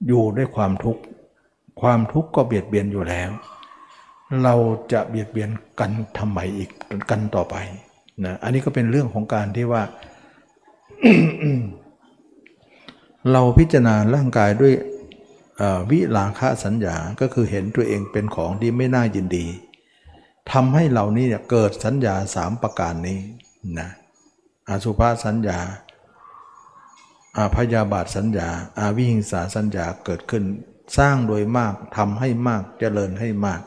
อยู่ด้วยความทุกข์ความทุกข์ก็เบียดเบียนอยู่แล้วเราจะเบียดเบียนกันทำไมอีกกันต่อไปนะอันนี้ก็เป็นเรื่องของการที่ว่า เราพิจารณาร่างกายด้วยวิราคะสัญญาก็คือเห็นตัวเองเป็นของที่ไม่น่ายินดีทำให้เรานี่เกิดสัญญาสามประการนี้นะอสุภะสัญญาอพยาบาทสัญญาอวิหิงสาสัญญาเกิดขึ้นสร้างโดยมากทำให้มากเจริญให้มาก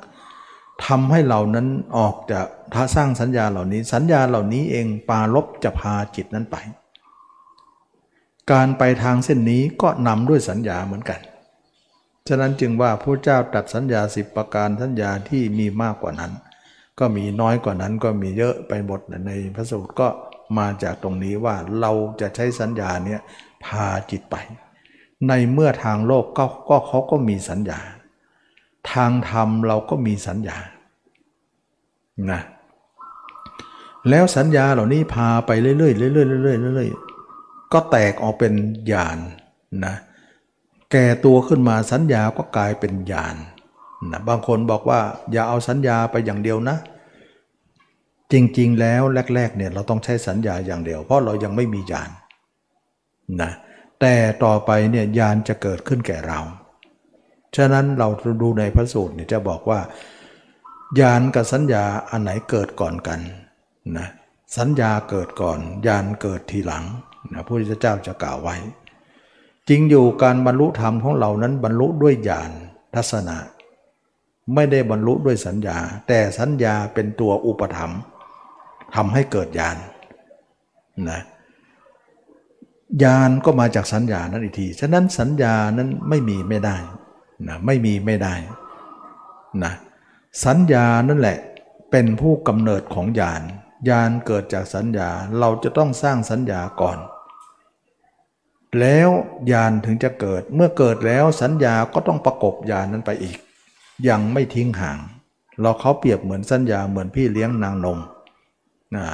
ทำให้เรานั้นออกจากถ้าสร้างสัญญาเหล่านี้สัญญาเหล่านี้เองปารภจะพาจิตนั้นไปการไปทางเส้นนี้ก็นำด้วยสัญญาเหมือนกันฉะนั้นจึงว่าพระเจ้าตรัสสัญญาสิบประการสัญญาที่มีมากกว่านั้นก็มีน้อยกว่านั้นก็มีเยอะไปหมดในพระสูตรก็มาจากตรงนี้ว่าเราจะใช้สัญญาเนี่ยพาจิตไปในเมื่อทางโลกก็ก็เขาก็มีสัญญาทางธรรมเราก็มีสัญญานะแล้วสัญญาเหล่านี้พาไปเรื่อยๆเรื่อยๆเรื่อยๆเรื่อยๆก็แตกออกเป็นญาณ นะแก่ตัวขึ้นมาสัญญาก็กลายเป็นญาณ นะบางคนบอกว่าอย่าเอาสัญญาไปอย่างเดียวนะจริงๆแล้วแรกๆเนี่ยเราต้องใช้สัญญาอย่างเดียวเพราะเรายังไม่มีญาณ นะแต่ต่อไปเนี่ยญาณจะเกิดขึ้นแก่เราฉะนั้นเราดูในพระสูตรเนี่ยจะบอกว่าญาณกับสัญญาอันไหนเกิดก่อนกันนะสัญญาเกิดก่อนญาณเกิดทีหลังนะพระพุทธเจ้าจะกล่าวไว้จริงอยู่การบรรลุธรรมของเรานั้นบรรลุด้วยญาณทัศนะไม่ได้บรรลุด้วยสัญญาแต่สัญญาเป็นตัวอุปธรรมทำให้เกิดญาณนะ ญาณก็มาจากสัญญานั่นอีกทีฉะนั้นสัญญานั้นไม่มีไม่ได้นะไม่มีไม่ได้นะสัญญานั่นแหละเป็นผู้กำเนิดของญาณญาณเกิดจากสัญญาเราจะต้องสร้างสัญญาก่อนแล้วญาณถึงจะเกิดเมื่อเกิดแล้วสัญญาก็ต้องประกบญาณนั้นไปอีกยังไม่ทิ้งห่างเราเขาเปรียบเหมือนสัญญาเหมือนพี่เลี้ยงนางนมนะ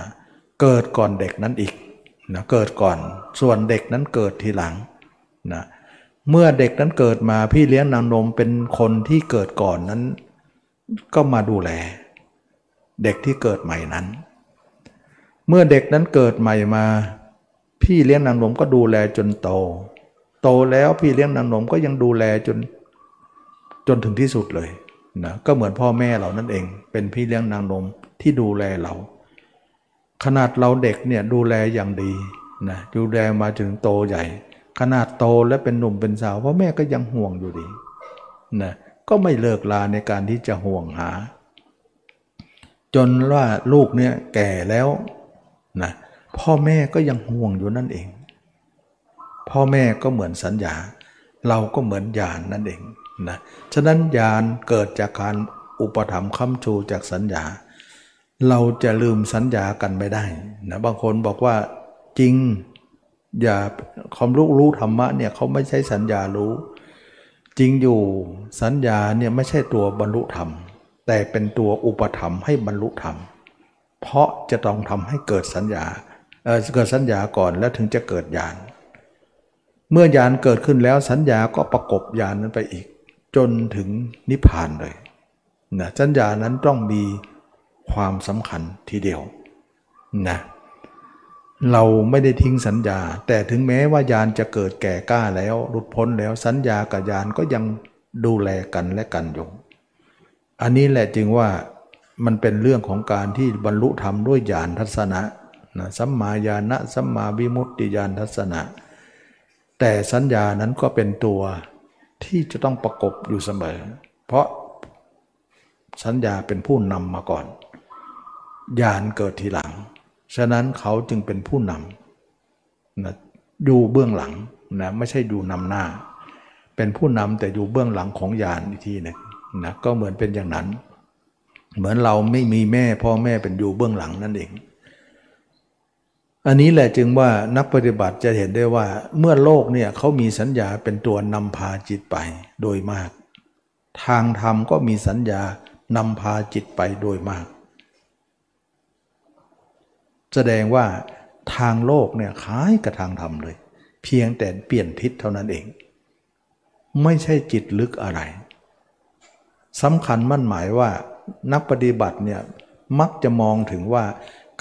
เกิดก่อนเด็กนั้นอีกนะเกิดก่อนส่วนเด็กนั้นเกิดทีหลังนะเมื่อเด็กนั้นเกิดมาพี่เลี้ยงนางนมเป็นคนที่เกิดก่อนนั้นก็มาดูแลเด็กที่เกิดใหม่นั้นเมื่อเด็กนั้นเกิดใหม่มาพี่เลี้ยงนางนมก็ดูแลจนโตโตแล้วพี่เลี้ยงนางนมก็ยังดูแลจนจนถึงที่สุดเลยนะก็เหมือนพ่อแม่เรานั่นเองเป็นพี่เลี้ยงนางนมที่ดูแลเราขนาดเราเด็กเนี่ยดูแลอย่างดีนะดูแลมาถึงโตใหญ่ขนาดโตและเป็นหนุ่มเป็นสาวพ่อแม่ก็ยังห่วงอยู่ดีนะก็ไม่เลิกลาในการที่จะห่วงหาจนว่าลูกเนี่ยแก่แล้วนะพ่อแม่ก็ยังห่วงอยู่นั่นเองพ่อแม่ก็เหมือนสัญญาเราก็เหมือนญาณ น, นั่นเองนะฉะนั้นญาณเกิดจากการอุปถัมภ์ค้ำชูจากสัญญาเราจะลืมสัญญากันไม่ได้นะบางคนบอกว่าจริงอย่าความรู้รู้ธรรมะเนี่ยเขาไม่ใช่สัญญารู้จริงอยู่สัญญาเนี่ยไม่ใช่ตัวบรรลุธรรมแต่เป็นตัวอุปถัมภ์ให้บรรลุธรรมเพราะจะต้องทำให้เกิดสัญญาเอ่อเกิดสัญญาก่อนแล้วถึงจะเกิดญาณเมื่อญาณเกิดขึ้นแล้วสัญญาก็ประกบญาณนั้นไปอีกจนถึงนิพพานเลยนะสัญญานั้นต้องมีความสำคัญทีเดียวนะเราไม่ได้ทิ้งสัญญาแต่ถึงแม้ว่าญาณจะเกิดแก่กล้าแล้วหลุดพ้นแล้วสัญญากับญาณก็ยังดูแลกันและกันอยู่อันนี้แหละจึงว่ามันเป็นเรื่องของการที่บรรลุธรรมด้วยญาณทัศนะนะสัมมาญาณะสัมมาวิมุตติญาณทัศนะแต่สัญญานั้นก็เป็นตัวที่จะต้องประกบอยู่เสมอเพราะสัญญาเป็นผู้นำมาก่อนญาณเกิดทีหลังฉะนั้นเขาจึงเป็นผู้นำนะอยู่เบื้องหลังนะไม่ใช่อยู่นำหน้าเป็นผู้นำแต่อยู่เบื้องหลังของญาณอีกทีหนึ่งนะก็เหมือนเป็นอย่างนั้นเหมือนเราไม่มีแม่พ่อแม่เป็นอยู่เบื้องหลังนั่นเองอันนี้แหละจึงว่านักปฏิบัติจะเห็นได้ว่าเมื่อโลกเนี่ยเขามีสัญญาเป็นตัวนำพาจิตไปโดยมากทางธรรมก็มีสัญญานำพาจิตไปโดยมากแสดงว่าทางโลกเนี่ยคล้ายกับทางธรรมเลยเพียงแต่เปลี่ยนทิศเท่านั้นเองไม่ใช่จิตลึกอะไรสำคัญมั่นหมายว่านักปฏิบัติเนี่ยมักจะมองถึงว่า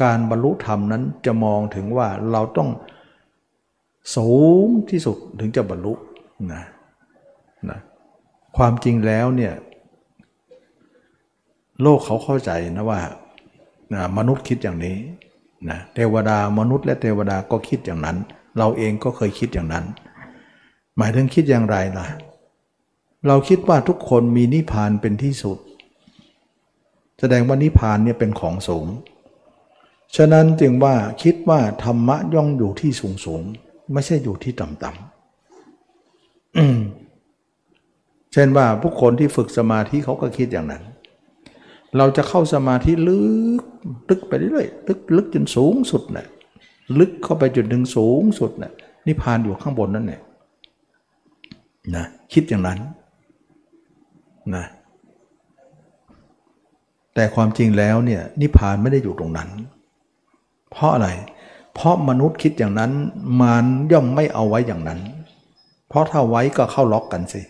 การบรรลุธรรมนั้นจะมองถึงว่าเราต้องสูงที่สุดถึงจะบรรลุนะนะความจริงแล้วเนี่ยโลกเขาเข้าใจนะว่านะมนุษย์คิดอย่างนี้นะเทวดามนุษย์และเทวดาก็คิดอย่างนั้นเราเองก็เคยคิดอย่างนั้นหมายถึงคิดอย่างไรล่ะเราคิดว่าทุกคนมีนิพพานเป็นที่สุดแสดงว่านิพพานเนี่ยเป็นของสูงฉะนั้นจึงว่าคิดว่าธรรมะย่องอยู่ที่สูงสูงไม่ใช่อยู่ที่ต่ำต่ำเช่นว่าผู้คนที่ฝึกสมาธิเขาก็คิดอย่างนั้นเราจะเข้าสมาธิลึกลึกไปเรื่อยลึกลึกจนสูงสุดน่ะลึกเข้าไปจนถึงสูงสุดน่ะนิพพานอยู่ข้างบนนั่นแหละนะคิดอย่างนั้นนะแต่ความจริงแล้วเนี่ยนิพพานไม่ได้อยู่ตรงนั้นเพราะอะไรเพราะมนุษย์คิดอย่างนั้นมารย่อมไม่เอาไว้อย่างนั้นเพราะถ้าไว้ก็เข้าล็อกกันสิ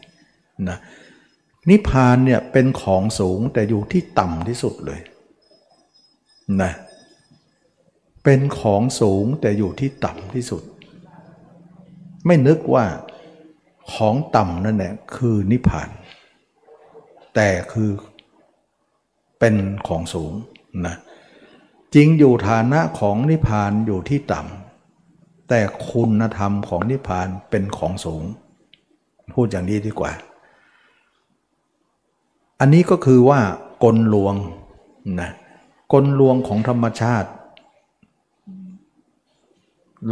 นะนิพพานเนี่ยเป็นของสูงแต่อยู่ที่ต่ำที่สุดเลยนะเป็นของสูงแต่อยู่ที่ต่ำที่สุดไม่นึกว่าของต่ำนั่นแหละคือนิพพานแต่คือเป็นของสูงนะจริงอยู่ฐานะของนิพพานอยู่ที่ต่ำแต่คุณธรรมของนิพพานเป็นของสูงพูดอย่างนี้ดีกว่าอันนี้ก็คือว่ากลลวงนะกลลวงของธรรมชาติ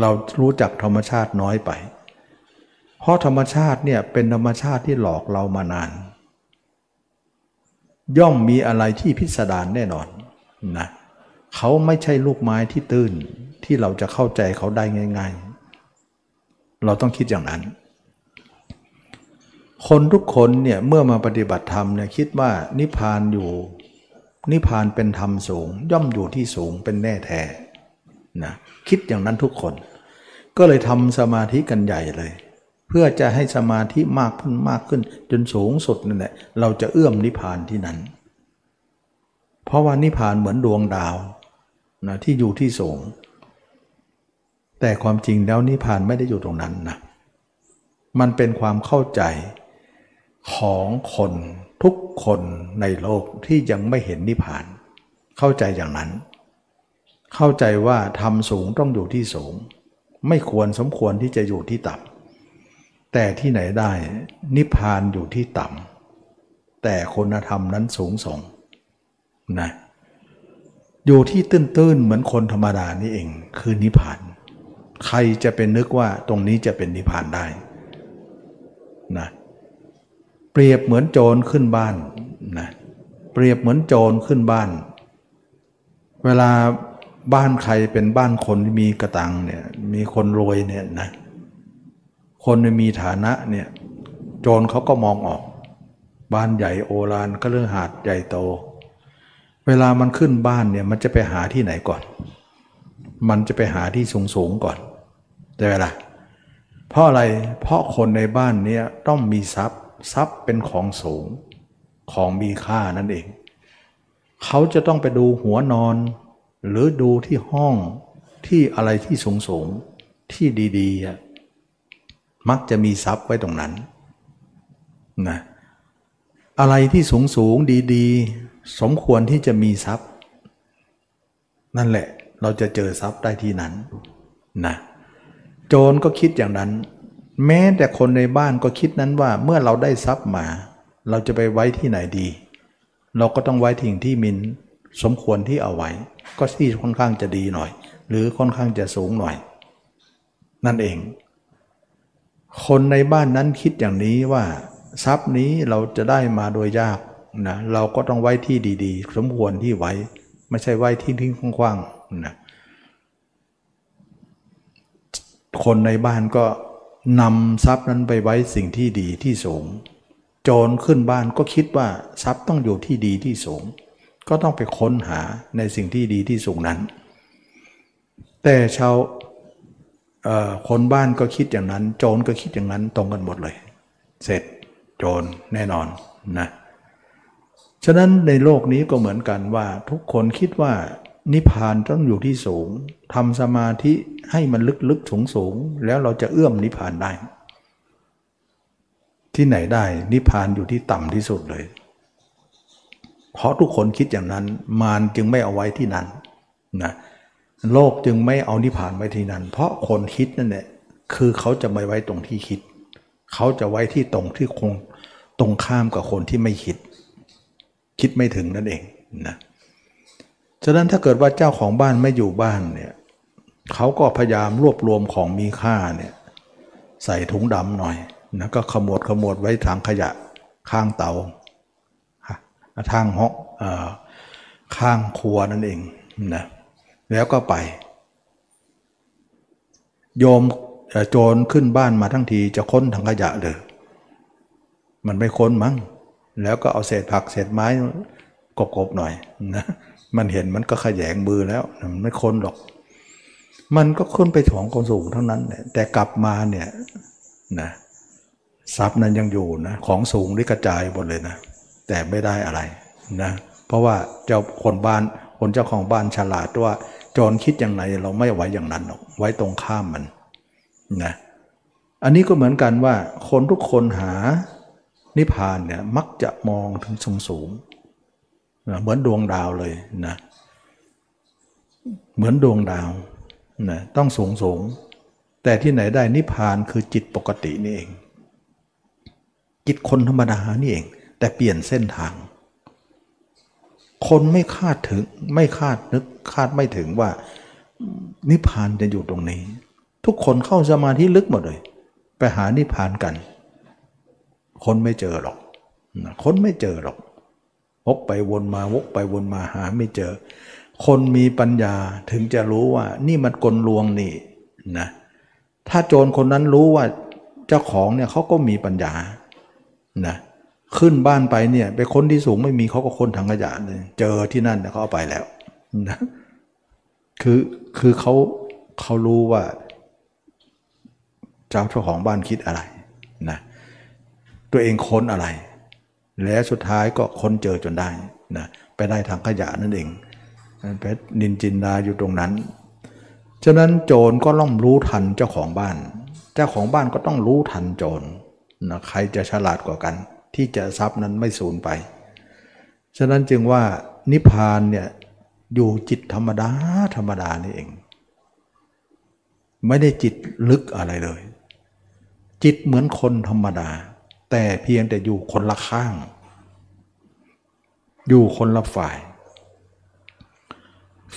เรารู้จักธรรมชาติน้อยไปเพราะธรรมชาติเนี่ยเป็นธรรมชาติที่หลอกเรามานานย่อมมีอะไรที่พิสดารแน่นอนนะเขาไม่ใช่ลูกไม้ที่ตื้นที่เราจะเข้าใจเขาได้ง่ายๆเราต้องคิดอย่างนั้นคนทุกคนเนี่ยเมื่อมาปฏิบัติธรรมเนี่ยคิดว่านิพพานอยู่นิพพานเป็นธรรมสูงย่อมอยู่ที่สูงเป็นแน่แท้นะคิดอย่างนั้นทุกคนก็เลยทำสมาธิกันใหญ่เลยเพื่อจะให้สมาธิมากขึ้นมากขึ้นจนสูงสุดนั่นแหละเราจะเอื้อมนิพพานที่นั้นเพราะว่านิพพานเหมือนดวงดาวนะที่อยู่ที่สูงแต่ความจริงแล้วนิพพานไม่ได้อยู่ตรงนั้นนะมันเป็นความเข้าใจของคนทุกคนในโลกที่ยังไม่เห็นนิพพานเข้าใจอย่างนั้นเข้าใจว่าธรรมสูงต้องอยู่ที่สูงไม่ควรสมควรที่จะอยู่ที่ต่ำแต่ที่ไหนได้นิพพานอยู่ที่ต่ำแต่คุณธรรมนั้นสูงส่งนะอยู่ที่ตื้นๆเหมือนคนธรรมดานี่เองคือนิพพานใครจะเป็นนึกว่าตรงนี้จะเป็นนิพพานได้นะเปรียบเหมือนโจรขึ้นบ้านนะเปรียบเหมือนโจรขึ้นบ้านเวลาบ้านใครเป็นบ้านคนที่มีกระตังเนี่ยมีคนรวยเนี่ยนะคนที่มีฐานะเนี่ยโจรเขาก็มองออกบ้านใหญ่โอฬารคฤหาสน์ใหญ่โตเวลามันขึ้นบ้านเนี่ยมันจะไปหาที่ไหนก่อนมันจะไปหาที่สูงๆก่อนได้ไหมล่ะเพราะอะไรเพราะคนในบ้านนี้ต้องมีทรัพย์ทรัพย์เป็นของสูงของมีค่านั่นเองเขาจะต้องไปดูหัวนอนหรือดูที่ห้องที่อะไรที่สูงๆที่ดีๆมักจะมีทรัพย์ไว้ตรงนั้นนะอะไรที่สูงๆดีๆสมควรที่จะมีทรัพย์นั่นแหละเราจะเจอทรัพย์ได้ที่นั้นนะโจรก็คิดอย่างนั้นแม้แต่คนในบ้านก็คิดนั้นว่าเมื่อเราได้ทรัพย์มาเราจะไปไว้ที่ไหนดีเราก็ต้องไว้ทิ้งที่มินสมควรที่เอาไว้ก็ที่ค่อนข้างจะดีหน่อยหรือค่อนข้างจะสูงหน่อยนั่นเองคนในบ้านนั้นคิดอย่างนี้ว่าทรัพย์นี้เราจะได้มาโดยยากนะเราก็ต้องไว้ที่ดีๆสมควรที่ไว้ไม่ใช่ไว้ที่ทิ้งกว้างๆนะคนในบ้านก็นำทรัพย์นั้นไปไว้สิ่งที่ดีที่สูงโจรขึ้นบ้านก็คิดว่าทรัพย์ต้องอยู่ที่ดีที่สูงก็ต้องไปค้นหาในสิ่งที่ดีที่สูงนั้นแต่ชาวเอ่อคนบ้านก็คิดอย่างนั้นโจรก็คิดอย่างนั้นตรงกันหมดเลยเสร็จโจรแน่นอนนะฉะนั้นในโลกนี้ก็เหมือนกันว่าทุกคนคิดว่านิพพานต้องอยู่ที่สูงทำสมาธิให้มันลึกๆสูงๆแล้วเราจะเอื้อมนิพพานได้ที่ไหนได้นิพพานอยู่ที่ต่ำที่สุดเลยเพราะทุกคนคิดอย่างนั้นมารจึงไม่เอาไว้ที่นั้นนะโลกจึงไม่เอานิพพานไว้ที่นั้นเพราะคนคิดนั่นแหละคือเขาจะไม่ไว้ตรงที่คิดเขาจะไว้ที่ตรงที่คงตรงข้ามกับคนที่ไม่คิดคิดไม่ถึงนั่นเองนะฉะนั้นถ้าเกิดว่าเจ้าของบ้านไม่อยู่บ้านเนี่ยเขาก็พยายามรวบรวมของมีค่าเนี่ยใส่ถุงดำหน่อยนะก็ขโมดขโมดไว้ทางขยะข้างเตาทางห้องข้างครัวนั่นเองนะแล้วก็ไปโยมโจรขึ้นบ้านมาทั้งทีจะค้นถังขยะเลยมันไม่ค้นมั้งแล้วก็เอาเศษผักเศษไม้กบๆหน่อยนะมันเห็นมันก็ขยแยงมือแล้วมันไม่ค้นหรอกมันก็ค้นไปถ่วงกองสูงทั้งนั้นแต่กลับมาเนี่ยนะทรัพย์นั้นยังอยู่นะของสูงได้กระจายหมดเลยนะแต่ไม่ได้อะไรนะเพราะว่าเจ้าคนบ้านคนเจ้าของบ้านฉลาดว่าโจรคิดอย่างไรเราไม่ไว้อย่างนั้นหรอกไว้ตรงข้ามมันนะอันนี้ก็เหมือนกันว่าคนทุกคนหานิพพานเนี่ยมักจะมองถึงสูงสูงเหมือนดวงดาวเลยนะเหมือนดวงดาวนะต้องสูงสูงแต่ที่ไหนได้นิพพานคือจิตปกตินี่เองจิตคนธรรมดานี่เองแต่เปลี่ยนเส้นทางคนไม่คาดถึงไม่คาดนึกคาดไม่ถึงว่านิพพานจะอยู่ตรงนี้ ทุกคนเข้าสมาธิลึกหมดเลยไปหานิพพานกันคนไม่เจอหรอกคนไม่เจอหรอกวกไปวนมาวกไปวนมาหาไม่เจอคนมีปัญญาถึงจะรู้ว่านี่มันกลลวงนี่นะถ้าโจรคนนั้นรู้ว่าเจ้าของเนี่ยเขาก็มีปัญญานะขึ้นบ้านไปเนี่ยไปค้นที่สูงไม่มีเขาก็ค้นถังขยะเลยเจอที่นั่นเขาเอาไปแล้วนะคือคือเขาเขารู้ว่าเจ้าของบ้านคิดอะไรนะตัวเองค้นอะไรแล้วสุดท้ายก็ค้นเจอจนได้นะไปได้ถังขยะนั่นเองเพชรนินจินดาอยู่ตรงนั้นฉะนั้นโจรก็ต้องรู้ทันเจ้าของบ้านเจ้าของบ้านก็ต้องรู้ทันโจรนะใครจะฉลาดกว่ากันที่จะทรัพย์นั้นไม่สูญไปฉะนั้นจึงว่านิพพานเนี่ยอยู่จิตธรรมดาธรรมดานี่เองไม่ได้จิตลึกอะไรเลยจิตเหมือนคนธรรมดาแต่เพียงแต่อยู่คนละข้างอยู่คนละฝ่าย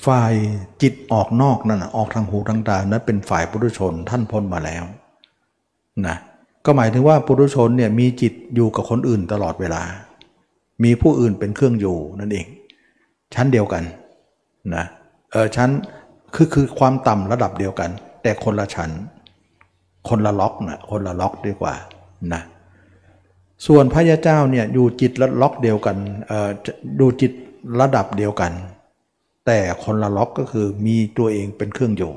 ฝ่ายจิตออกนอกนั่นออกทางหูทางตานั้นเป็นฝ่ายปุถุชนท่านพ้นมาแล้วนะก็หมายถึงว่าปุถุชนเนี่ยมีจิตอยู่กับคนอื่นตลอดเวลามีผู้อื่นเป็นเครื่องอยู่นั่นเองชั้นเดียวกันนะเออชั้นคือคือความต่ำระดับเดียวกันแต่คนละชั้นคนละล็อกนะคนละล็อกดีกว่านะส่วนพระยาเจ้าเนี่ยอยู่จิตละล็อกเดียวกันเอ่อดูจิตระดับเดียวกันแต่คนละล็อกก็คือมีตัวเองเป็นเครื่องอยู่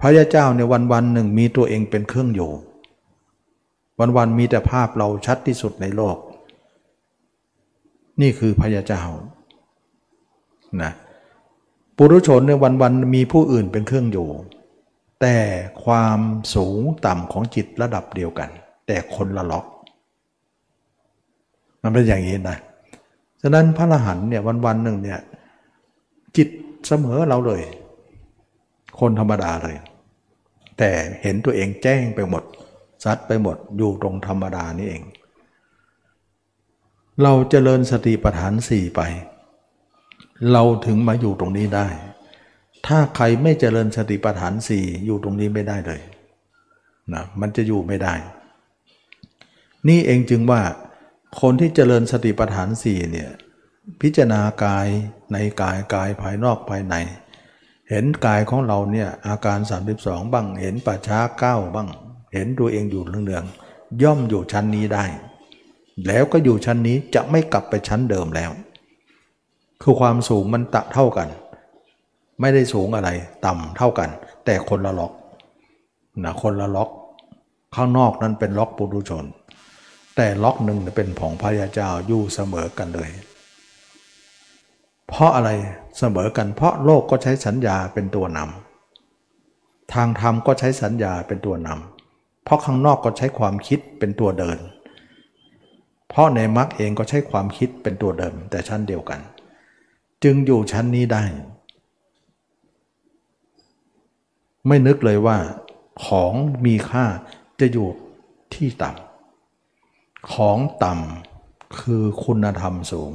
พระยาเจ้าในวันวันหนึ่งมีตัวเองเป็นเครื่องอยู่วันวันมีแต่ภาพเราชัดที่สุดในโลกนี่คือพระยาเจ้านะปุถุชนในวันวันมีผู้อื่นเป็นเครื่องอยู่แต่ความสูงต่ำของจิตระดับเดียวกันแต่คนละล็อกมันเป็นอย่างนี้นะฉะนั้นพระอรหันต์เนี่ยวันๆหนึ่งเนี่ยจิตเสมอเราเลยคนธรรมดาเลยแต่เห็นตัวเองแจ้งไปหมดซัดไปหมดอยู่ตรงธรรมดานี่เองเราเจริญสติปัฏฐานสี่ไปเราถึงมาอยู่ตรงนี้ได้ถ้าใครไม่เจริญสติปัฏฐานสี่อยู่ตรงนี้ไม่ได้เลยนะมันจะอยู่ไม่ได้นี่เองจึงว่าคนที่เจริญสติปัฏฐานสี่เนี่ยพิจารณากายในกายกายภายนอกภายในเห็นกายของเราเนี่ยอาการสามสิบสองบ้างเห็นป่าช้าเก้าบ้างเห็นตัวเองอยู่เนืองๆย่อมอยู่ชั้นนี้ได้แล้วก็อยู่ชั้นนี้จะไม่กลับไปชั้นเดิมแล้วคือความสูงมันตะเท่ากันไม่ได้สูงอะไรต่ำเท่ากันแต่คนละล็อกนะคนละล็อกข้างนอกนั้นเป็นล็อกปุถุชนแต่ล็อกหนึ่งเป็นของพระยาเจ้าอยู่เสมอกันเลยเพราะอะไรเสมอกันเพราะโลกก็ใช้สัญญาเป็นตัวนำทางธรรมก็ใช้สัญญาเป็นตัวนำเพราะข้างนอกก็ใช้ความคิดเป็นตัวเดินเพราะในมรรคเองก็ใช้ความคิดเป็นตัวเดิมแต่ชั้นเดียวกันจึงอยู่ชั้นนี้ได้ไม่นึกเลยว่าของมีค่าจะอยู่ที่ต่ำของต่ำคือคุณธรรมสูง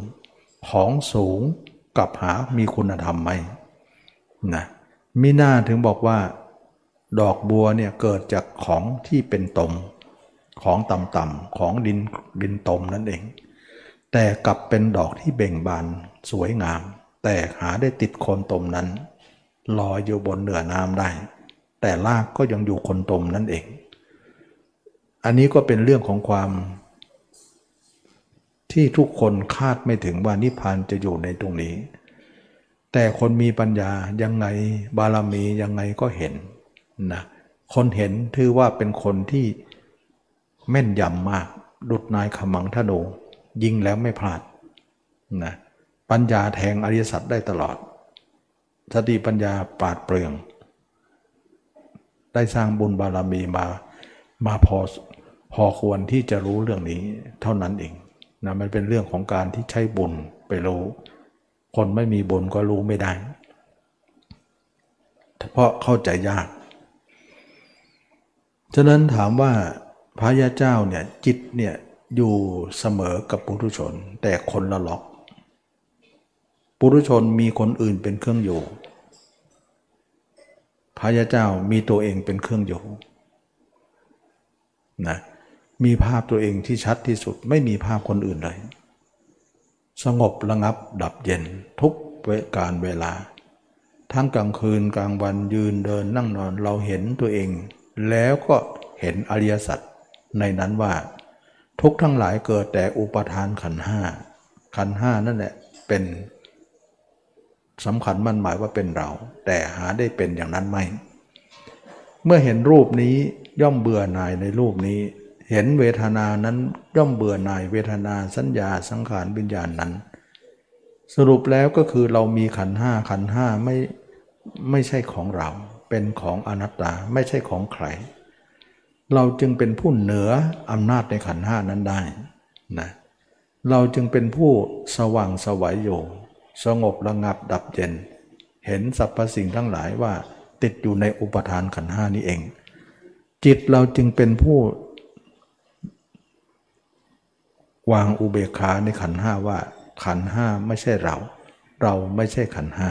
ของสูงกับหามีคุณธรรมไหมนะมิน่าถึงบอกว่าดอกบัวเนี่ยเกิดจากของที่เป็นตมของต่ำๆของดินดินตมนั่นเองแต่กลับเป็นดอกที่เบ่งบานสวยงามแต่หาได้ติดโคนตมนั้นลอยอยู่บนเหนือน้ำได้แต่รากก็ยังอยู่โคนตมนั่นเองอันนี้ก็เป็นเรื่องของความที่ทุกคนคาดไม่ถึงว่านิพพานจะอยู่ในตรงนี้แต่คนมีปัญญายังไงบารมียังไงก็เห็นนะคนเห็นถือว่าเป็นคนที่แม่นยำมากดุจนายขมังธนูยิงแล้วไม่พลาดนะปัญญาแทงอริยสัจได้ตลอดสติปัญญาปราดเปรื่องได้สร้างบุญบารมีมามาพอพอควรที่จะรู้เรื่องนี้เท่านั้นเองนะมันเป็นเรื่องของการที่ใช้บุญไปรู้คนไม่มีบุญก็รู้ไม่ได้เพราะเข้าใจยากฉะนั้นถามว่าพระยาเจ้าเนี่ยจิตเนี่ยอยู่เสมอกับปุถุชนแต่คนละล็อกปุถุชนมีคนอื่นเป็นเครื่องอยู่พ พระยาเจ้ามีตัวเองเป็นเครื่องอยู่นะมีภาพตัวเองที่ชัดที่สุดไม่มีภาพคนอื่นเลยสงบระงับดับเย็นทุกการเวลาทั้งกลางคืนกลางวันยืนเดินนั่งนอนเราเห็นตัวเองแล้วก็เห็นอริยสัจในนั้นว่าทุกทั้งหลายเกิดแต่อุปทานขันธ์ห้าขันธ์ห้านั่นแหละเป็นสำคัญมั่นหมายว่าเป็นเราแต่หาได้เป็นอย่างนั้นไม่เมื่อเห็นรูปนี้ย่อมเบื่อหน่ายในรูปนี้เห็นเวทนานั้นย่อมเบื่อหน่ายเวทนาสัญญาสังขารวิญญาณนั้นสรุปแล้วก็คือเรามีขันธ์ห้าขันธ์ห้าไม่ไม่ใช่ของเราเป็นของอนัตตาไม่ใช่ของใครเราจึงเป็นผู้เหนืออำนาจในขันธ์ห้านั้นได้นะเราจึงเป็นผู้สว่างไสวอยู่สงบระงับดับเย็นเห็นสรรพสิ่งทั้งหลายว่าติดอยู่ในอุปทานขันธ์ห้านี้เองจิตเราจึงเป็นผู้วางอุเบกขาในขันธ์ห้าว่าขันธ์ห้าไม่ใช่เราเราไม่ใช่ขันธ์ห้า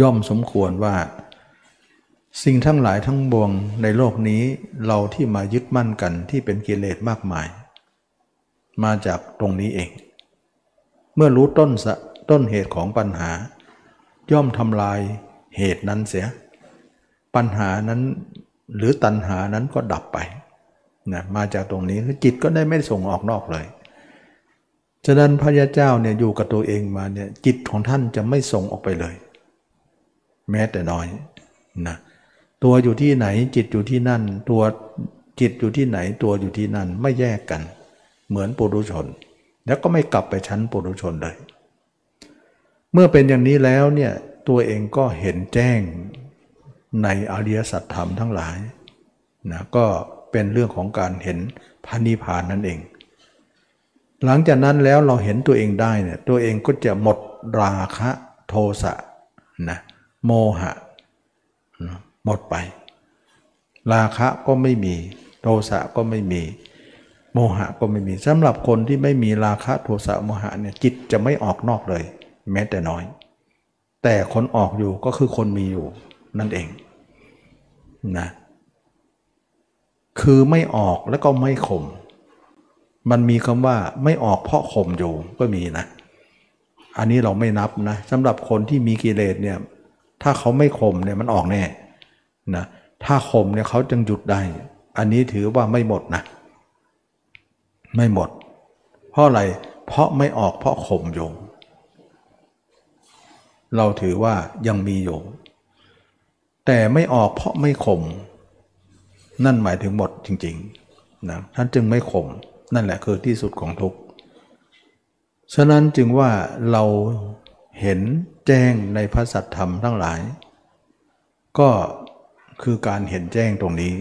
ย่อมสมควรว่าสิ่งทั้งหลายทั้งปวงในโลกนี้เราที่มายึดมั่นกันที่เป็นกิเลสมากมายมาจากตรงนี้เองเมื่อรู้ต้นต้นเหตุของปัญหาย่อมทำลายเหตุนั้นเสียปัญหานั้นหรือตัณหานั้นก็ดับไปนะมาจากตรงนี้คือจิตก็ได้ไม่ส่งออกนอกเลยฉะนั้นพระยาเจ้าเนี่ยอยู่กับตัวเองมาเนี่ยจิตของท่านจะไม่ส่งออกไปเลยแม้แต่น้อยนะตัวอยู่ที่ไหนจิตอยู่ที่นั่นตัวจิตอยู่ที่ไหนตัวอยู่ที่นั่นไม่แยกกันเหมือนปุถุชนแล้วก็ไม่กลับไปชั้นปุถุชนเลยเมื่อเป็นอย่างนี้แล้วเนี่ยตัวเองก็เห็นแจ้งในอริยสัจธรรมทั้งหลายนะก็เป็นเรื่องของการเห็นพระนิพพานนั่นเองหลังจากนั้นแล้วเราเห็นตัวเองได้เนี่ยตัวเองก็จะหมดราคะโทสะนะโมหะหมดไปราคะก็ไม่มีโทสะก็ไม่มีโมหะก็ไม่มีสำหรับคนที่ไม่มีราคะโทสะโมหะเนี่ยจิตจะไม่ออกนอกเลยแม้แต่น้อยแต่คนออกอยู่ก็คือคนมีอยู่นั่นเองนะคือไม่ออกแล้วก็ไม่ข่มมันมีคำว่าไม่ออกเพราะข่มอยู่ก็มีนะอันนี้เราไม่นับนะสำหรับคนที่มีกิเลสเนี่ยถ้าเขาไม่ข่มเนี่ยมันออกแน่นะถ้าข่มเนี่ยเขาจึงหยุดได้อันนี้ถือว่าไม่หมดนะไม่หมดเพราะอะไรเพราะไม่ออกเพราะข่มอยู่เราถือว่ายังมีอยู่แต่ไม่ออกเพราะไม่ข่มนั่นหมายถึงหมดจริงๆนะท่านจึงไม่ข่มนั่นแหละคือที่สุดของทุกข์ฉะนั้นจึงว่าเราเห็นแจ้งในพระสัจธรรมทั้งหลายก็คือการเห็นแจ้งตรงนี้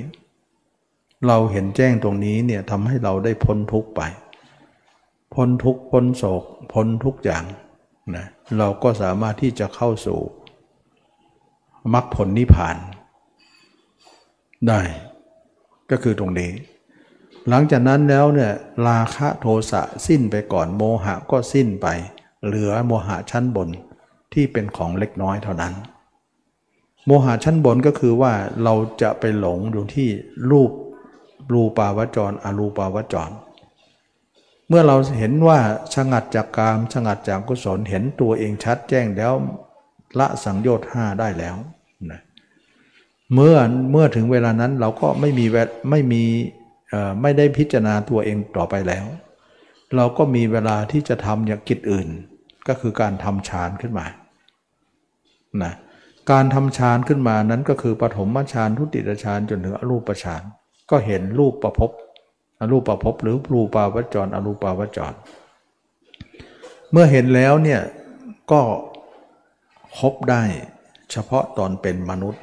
เราเห็นแจ้งตรงนี้เนี่ยทำให้เราได้พ้นทุกข์ไปพ้นทุกข์พ้นโศกพ้นทุกอย่างนะเราก็สามารถที่จะเข้าสู่มรรคผลนิพพานได้ก็คือตรงนี้หลังจากนั้นแล้วเนี่ยราคะโทสะสิ้นไปก่อนโมหะก็สิ้นไปเหลือโมหะชั้นบนที่เป็นของเล็กน้อยเท่านั้นโมหะชั้นบนก็คือว่าเราจะไปหลงอยู่ที่รูปรูปาวจรอรูปาวจรเมื่อเราเห็นว่าฉงัดจากกามฉงัดจากกุศลเห็นตัวเองชัดแจ้งแล้วละสังโยชน์ห้าได้แล้วนะเมื่อเมื่อถึงเวลานั้นเราก็ไม่มีไม่มีไม่ได้พิจารณาตัวเองต่อไปแล้วเราก็มีเวลาที่จะทำอย่างกิจอื่นก็คือการทำฌานขึ้นมานะการทำฌานขึ้นมานั้นก็คือปฐมฌานทุติยฌานจนถึงอรูปฌานก็เห็นรูปประพบอรูปประพบหรือรูปาวจรอรูปาวจรเมื่อเห็นแล้วเนี่ยก็คบได้เฉพาะตอนเป็นมนุษย์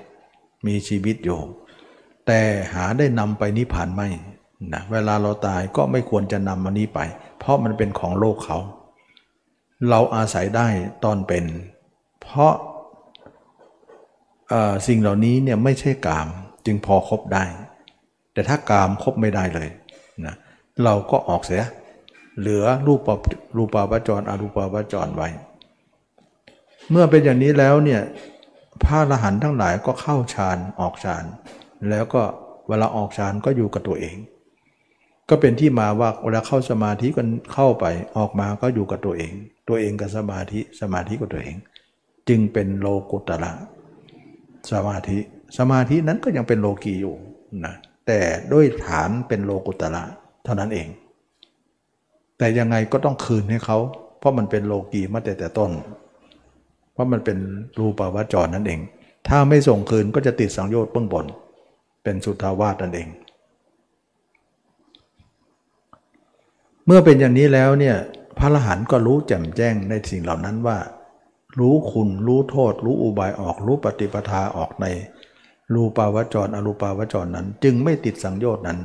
มีชีวิตอยู่แต่หาได้นำไปนิพพานไม่นะเวลาเราตายก็ไม่ควรจะนำมันนี้ไปเพราะมันเป็นของโลกเขาเราอาศัยได้ตอนเป็นเพราะสิ่งเหล่านี้เนี่ยไม่ใช่กามจึงพอคบได้แต่ถ้ากามคบไม่ได้เลยนะเราก็ออกเสียเหลือรูปรูปาวจรอรูปาวจรไว้เมื่อเป็นอย่างนี้แล้วเนี่ย พระอรหันต์ทั้งหลายก็เข้าฌานออกฌานแล้วก็เวลาออกฌานก็อยู่กับตัวเองก็เป็นที่มาว่าเวลาเข้าสมาธิก็เข้าไปออกมาก็อยู่กับตัวเองตัวเองกับสมาธิสมาธิกับตัวเองจึงเป็นโลกุตระสมาธิสมาธินั้นก็ยังเป็นโลกีอยู่นะแต่ด้วยฐานเป็นโลกุตระเท่านั้นเองแต่ยังไงก็ต้องคืนให้เขาเพราะมันเป็นโลกีมาแต่แต่ต้นเพราะมันเป็นรูปาวจรนั่นเองถ้าไม่ส่งคืนก็จะติดสังโยชน์เบื้องบนเป็นสุทธาวาสนั่นเองเมื่อเป็นอย่างนี้แล้วเนี่ยพระอรหันต์ก็รู้แจ่มแจ้งในสิ่งเหล่านั้นว่ารู้คุณรู้โทษรู้อุบายออกรู้ปฏิปทาออกในรูปาวจรอรูปาวจรนั้นจึงไม่ติดสังโยชน์นั้น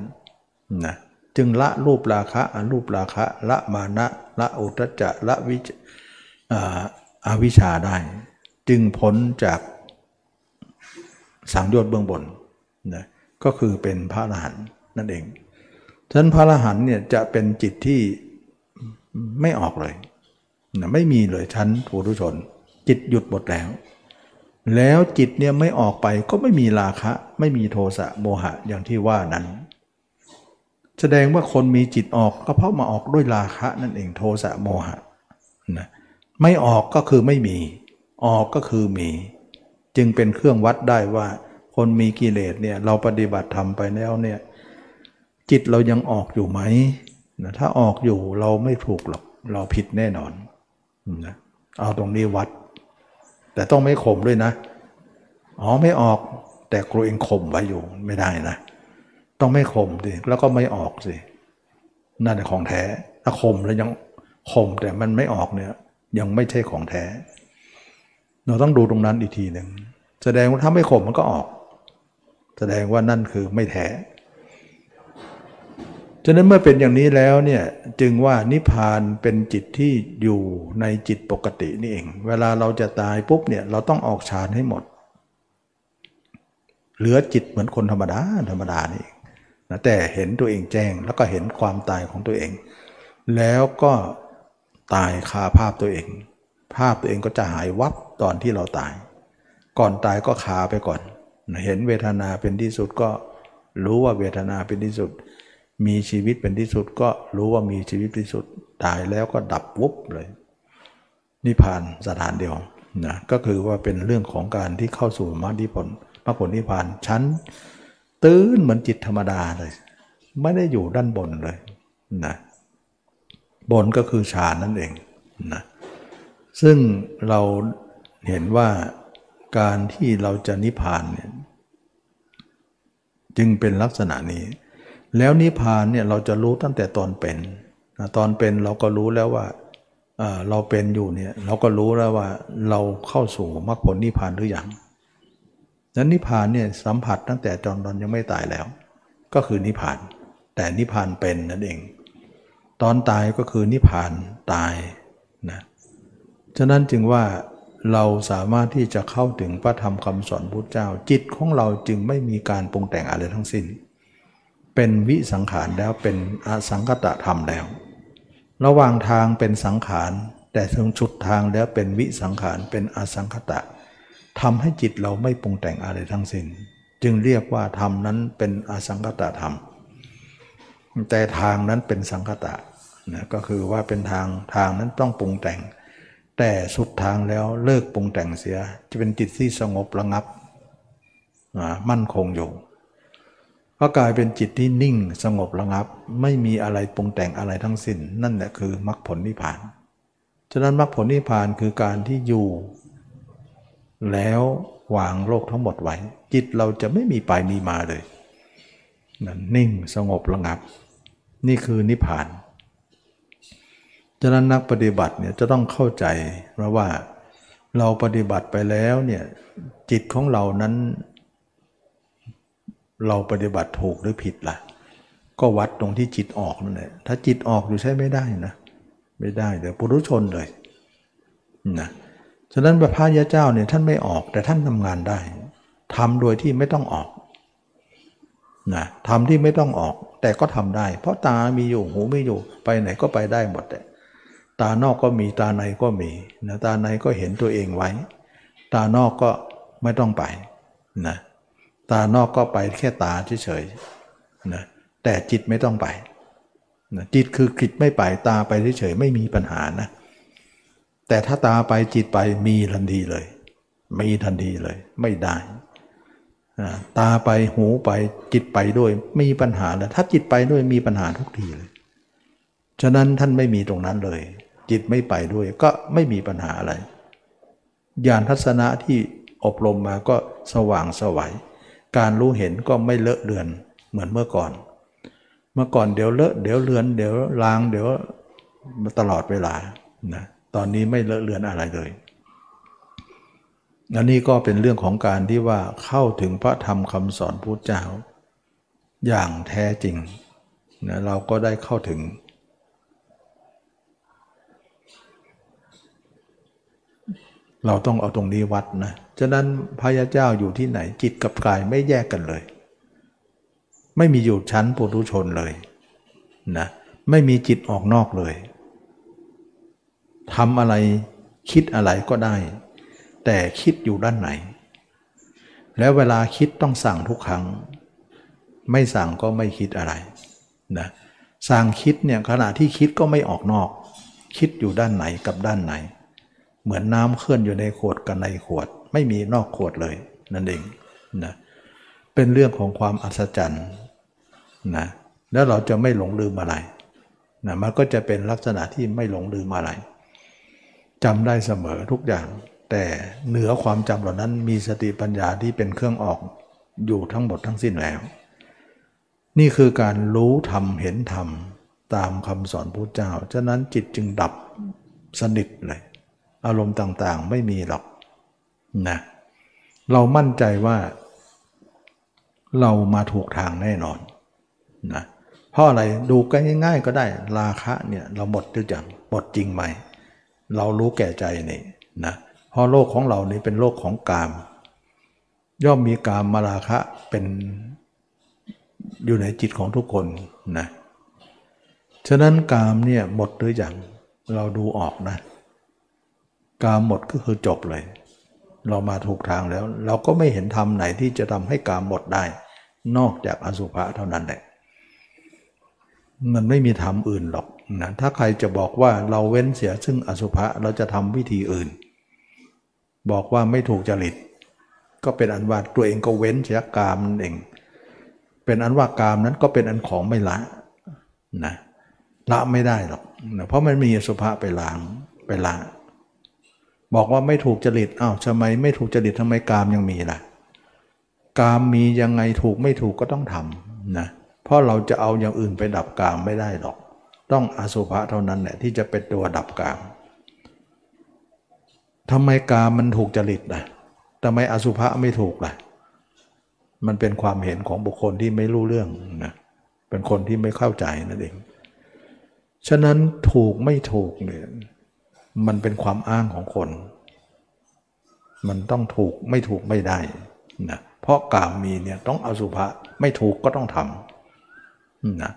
นะจึงละรูปราคะอรูปราคะละมานะละอุทธัจจะละวิอวิชชาได้จึงพ้นจากสังโยชน์เบื้องบนนะก็คือเป็นพระอรหันต์นั่นเองฉะนั้นพระอรหันต์เนี่ยจะเป็นจิตที่ไม่ออกเลยนะไม่มีเลยชั้นปุถุชนจิตหยุดหมดแล้วแล้วจิตเนี่ยไม่ออกไปก็ไม่มีราคะไม่มีโทสะโมหะอย่างที่ว่านั้นแสดงว่าคนมีจิตออกก็เพราะมาออกด้วยราคะนั่นเองโทสะโมหะนะไม่ออกก็คือไม่มีออกก็คือมีจึงเป็นเครื่องวัดได้ว่าคนมีกิเลสเนี่ยเราปฏิบัติธรรมไปแล้วเนี่ยจิตเรายังออกอยู่ไหมนะถ้าออกอยู่เราไม่ถูกหรอกเราผิดแน่นอนนะเอาตรงนี้วัดแต่ต้องไม่ข่มด้วยนะอ๋อไม่ออกแต่กลัวเองข่มไว้อยู่ไม่ได้นะต้องไม่ข่มสิแล้วก็ไม่ออกสินั่นของแท้ถ้าข่มแล้วยังข่มแต่มันไม่ออกเนี่ยยังไม่ใช่ของแท้เราต้องดูตรงนั้นอีกทีหนึ่งแสดงว่าถ้าไม่ข่มมันก็ออกแสดงว่านั่นคือไม่แท้ฉะนั้นเมื่อเป็นอย่างนี้แล้วเนี่ยจึงว่านิพพานเป็นจิตที่อยู่ในจิตปกตินี่เองเวลาเราจะตายปุ๊บเนี่ยเราต้องออกฌานให้หมดเหลือจิตเหมือนคนธรรมดาธรรมดานี่นะแต่เห็นตัวเองแจ้งแล้วก็เห็นความตายของตัวเองแล้วก็ตายคาภาพตัวเองภาพตัวเองก็จะหายวับตอนที่เราตายก่อนตายก็คาไปก่อนเห็นเวทนาเป็นที่สุดก็รู้ว่าเวทนาเป็นที่สุดมีชีวิตเป็นที่สุดก็รู้ว่ามีชีวิตที่สุดตายแล้วก็ดับวุบเลยนิพพานสถานเดียวนะก็คือว่าเป็นเรื่องของการที่เข้าสู่มรรคผลมรรคผลนิพพานชั้นตื้นเหมือนจิตธรรมดาเลยไม่ได้อยู่ด้านบนเลยนะบนก็คือฌานนั่นเองนะซึ่งเราเห็นว่าการที่เราจะนิพพานเนี่ยจึงเป็นลักษณะนี้แล้วนิพพานเนี่ยเราจะรู้ตั้งแต่ตอนเป็นตอนเป็นเราก็รู้แล้วว่าเราเป็นอยู่เนี่ยเราก็รู้แล้วว่าเราเข้าสู่มรรคผลนิพพานหรือยังนั้นนิพพานเนี่ยสัมผัสตั้งแต่ตอนตอนยังไม่ตายแล้วก็คือนิพพานแต่นิพพานเป็นนั่นเองตอนตายก็คือนิพพานตายนะฉะนั้นจึงว่าเราสามารถที่จะเข้าถึงพระธรรมคำสอนพุทธเจ้าจิตของเราจึงไม่มีการปรุงแต่งอะไรทั้งสิ้นเป็นวิสังขารแล้วเป็นอสังคตธรรมแล้วระหว่างทางเป็นสังขารแต่ถึงจุดทางแล้วเป็นวิสังขารเป็นอสังคตะทำให้จิตเราไม่ปรุงแต่งอะไรทั้งสิ้นจึงเรียกว่าธรรมนั้นเป็นอสังคตธรรมแต่ทางนั้นเป็นสังคตะนะก็คือว่าเป็นทางทางนั้นต้องปรุงแต่งแต่สุดทางแล้วเลิกปรุงแต่งเสียจะเป็นจิตที่สงบระงับมั่นคงอยู่ก็กลายเป็นจิตที่นิ่งสงบระงับไม่มีอะไรปรุงแต่งอะไรทั้งสิ้นนั่นแหละคือมรรคผลนิพพานฉะนั้นมรรคผลนิพพานคือการที่อยู่แล้ววางโลกทั้งหมดไว้จิตเราจะไม่มีไปมีมาเลยนิ่งสงบระงับนี่คือนิพพานฉะนั้นนักปฏิบัติเนี่ยจะต้องเข้าใจเพราะว่าเราปฏิบัติไปแล้วเนี่ยจิตของเรานั้นเราปฏิบัติถูกหรือผิดล่ะก็วัดตรงที่จิตออกนั่นแหละถ้าจิตออกอยู่ใช้ไม่ได้นะไม่ได้เดี๋ยวปุถุชนเลยนะฉะนั้นพระพุทธเจ้าเนี่ยท่านไม่ออกแต่ท่านทำงานได้ทำโดยที่ไม่ต้องออกนะทำที่ไม่ต้องออกแต่ก็ทำได้เพราะตามีอยู่หูไม่อยู่ไปไหนก็ไปได้หมดแหละตานอกก็มีตาในก็มีนะตาในก็เห็นตัวเองไว้ตานอกก็ ไม่ต้องไปนะตานอกก็ไปแค่ตาเฉยๆนะแต่จิตไม่ต้องไปนะจิตคือจิตไม่ไปตาไปเฉยๆไม่มีปัญหานะแต่ถ้าตาไปจิตไปมีทันทีเลยมีทันทีเลยไม่ได้ตาไปหูไปจิตไปด้วยมีปัญหานะถ้าจิตไปด้วยมีปัญหาทุกทีเลยฉะนั้นท่านไม่มีตรงนั้นเลยจิตไม่ไปด้วยก็ไม่มีปัญหาอะไรญาณทัศนะที่อบรมมาก็สว่างไสวการรู้เห็นก็ไม่เลอะเลือนเหมือนเมื่อก่อนเมื่อก่อนเดี๋ยวเลอะเดี๋ยวเลือนเดี๋ยวลางเดี๋ยวตลอดเวลานะตอนนี้ไม่เลอะเลือนอะไรเลยอันนี้ก็เป็นเรื่องของการที่ว่าเข้าถึงพระธรรมคำสอนพุทธเจ้าอย่างแท้จริงนะเราก็ได้เข้าถึงเราต้องเอาตรงนี้วัดนะฉะนั้นพระยาเจ้าอยู่ที่ไหนจิตกับกายไม่แยกกันเลยไม่มีอยู่ชั้นปุถุชนเลยนะไม่มีจิตออกนอกเลยทำอะไรคิดอะไรก็ได้แต่คิดอยู่ด้านไหนแล้วเวลาคิดต้องสั่งทุกครั้งไม่สั่งก็ไม่คิดอะไรนะสั่งคิดเนี่ยขณะที่คิดก็ไม่ออกนอกคิดอยู่ด้านไหนกับด้านไหนเหมือนน้ำเคลื่อนอยู่ในขวดกับในขวดไม่มีนอกขวดเลยนั่นเองนะเป็นเรื่องของความอัศจรรย์นะแล้วเราจะไม่หลงลืมอะไรนะมันก็จะเป็นลักษณะที่ไม่หลงลืมอะไรจำได้เสมอทุกอย่างแต่เหนือความจำเหล่านั้นมีสติปัญญาที่เป็นเครื่องออกอยู่ทั้งหมดทั้งสิ้นแล้วนี่คือการรู้ธรรมเห็นธรรมตามคำสอนพุทธเจ้าฉะนั้นจิตจึงดับสนิทเลยอารมณ์ต่างๆไม่มีหรอกนะเรามั่นใจว่าเรามาถูกทางแน่นอนนะเพราะอะไรดูกันง่ายๆก็ได้ราคะเนี่ยเราหมดหรือยังหมดจริงไหมเรารู้แก่ใจนี่นะเพราะโลกของเรานี่เป็นโลกของกามย่อมมีกามมาราคะเป็นอยู่ในจิตของทุกคนนะฉะนั้นกามเนี่ยหมดหรือยังเราดูออกนะกามหมดก็คือจบเลยเรามาถูกทางแล้วเราก็ไม่เห็นธรรมไหนที่จะทำให้กามหมดได้นอกจากอสุภะเท่านั้นแหละมันไม่มีธรรมอื่นหรอกนะถ้าใครจะบอกว่าเราเว้นเสียซึ่งอสุภะเราจะทำวิธีอื่นบอกว่าไม่ถูกจริตก็เป็นอันว่าตัวเองก็เว้นเสียกามนั่นเองเป็นอันว่ากามนั้นก็เป็นอันของไม่ละนะละไม่ได้หรอกนะเพราะมันมีอสุภะไปล้างไปละบอกว่าไม่ถูกจริตอ้าวทำไมไม่ถูกจริตทำไมกามยังมีล่ะกามมียังไงถูกไม่ถูกก็ต้องทำนะเพราะเราจะเอาอย่างอื่นไปดับกามไม่ได้หรอกต้องอสุภะเท่านั้นแหละที่จะเป็นตัวดับกามทำไมกามมันถูกจริตล่ะทำไมอสุภะไม่ถูกล่ะมันเป็นความเห็นของบุคคลที่ไม่รู้เรื่องนะเป็นคนที่ไม่เข้าใจนั่นเองฉะนั้นถูกไม่ถูกเนี่ยมันเป็นความอ้างของคนมันต้องถูกไม่ถูกไม่ได้นะเพราะกามมีเนี่ยต้องอสุภะไม่ถูกก็ต้องทำนะ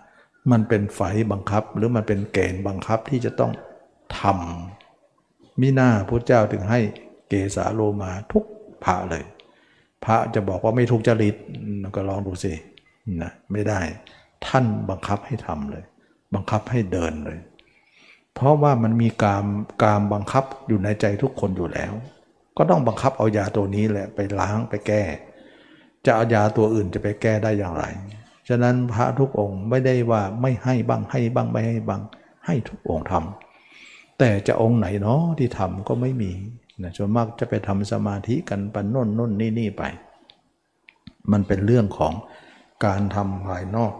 มันเป็นไฟบังคับหรือมันเป็นเกณฑ์บังคับที่จะต้องทำมิหน้าพุทธเจ้าถึงให้เกสาโลมาทุกพระเลยพระจะบอกว่าไม่ถูกจริตก็ลองดูสินะไม่ได้ท่านบังคับให้ทำเลยบังคับให้เดินเลยเพราะว่ามันมีกามกามบังคับอยู่ในใจทุกคนอยู่แล้วก็ต้องบังคับเอายาตัวนี้แหละไปล้างไปแก้จะเอายาตัวอื่นจะไปแก้ได้อย่างไรฉะนั้นพระทุกองค์ไม่ได้ว่าไม่ให้บ้างให้บ้างไม่ให้บ้างให้ทุกองค์ทำแต่จะองค์ไหนเนาะที่ทำก็ไม่มีนะส่วนมากจะไปทำสมาธิกันปันน่นน่นนี่นี่ไปมันเป็นเรื่องของการทำภายนอก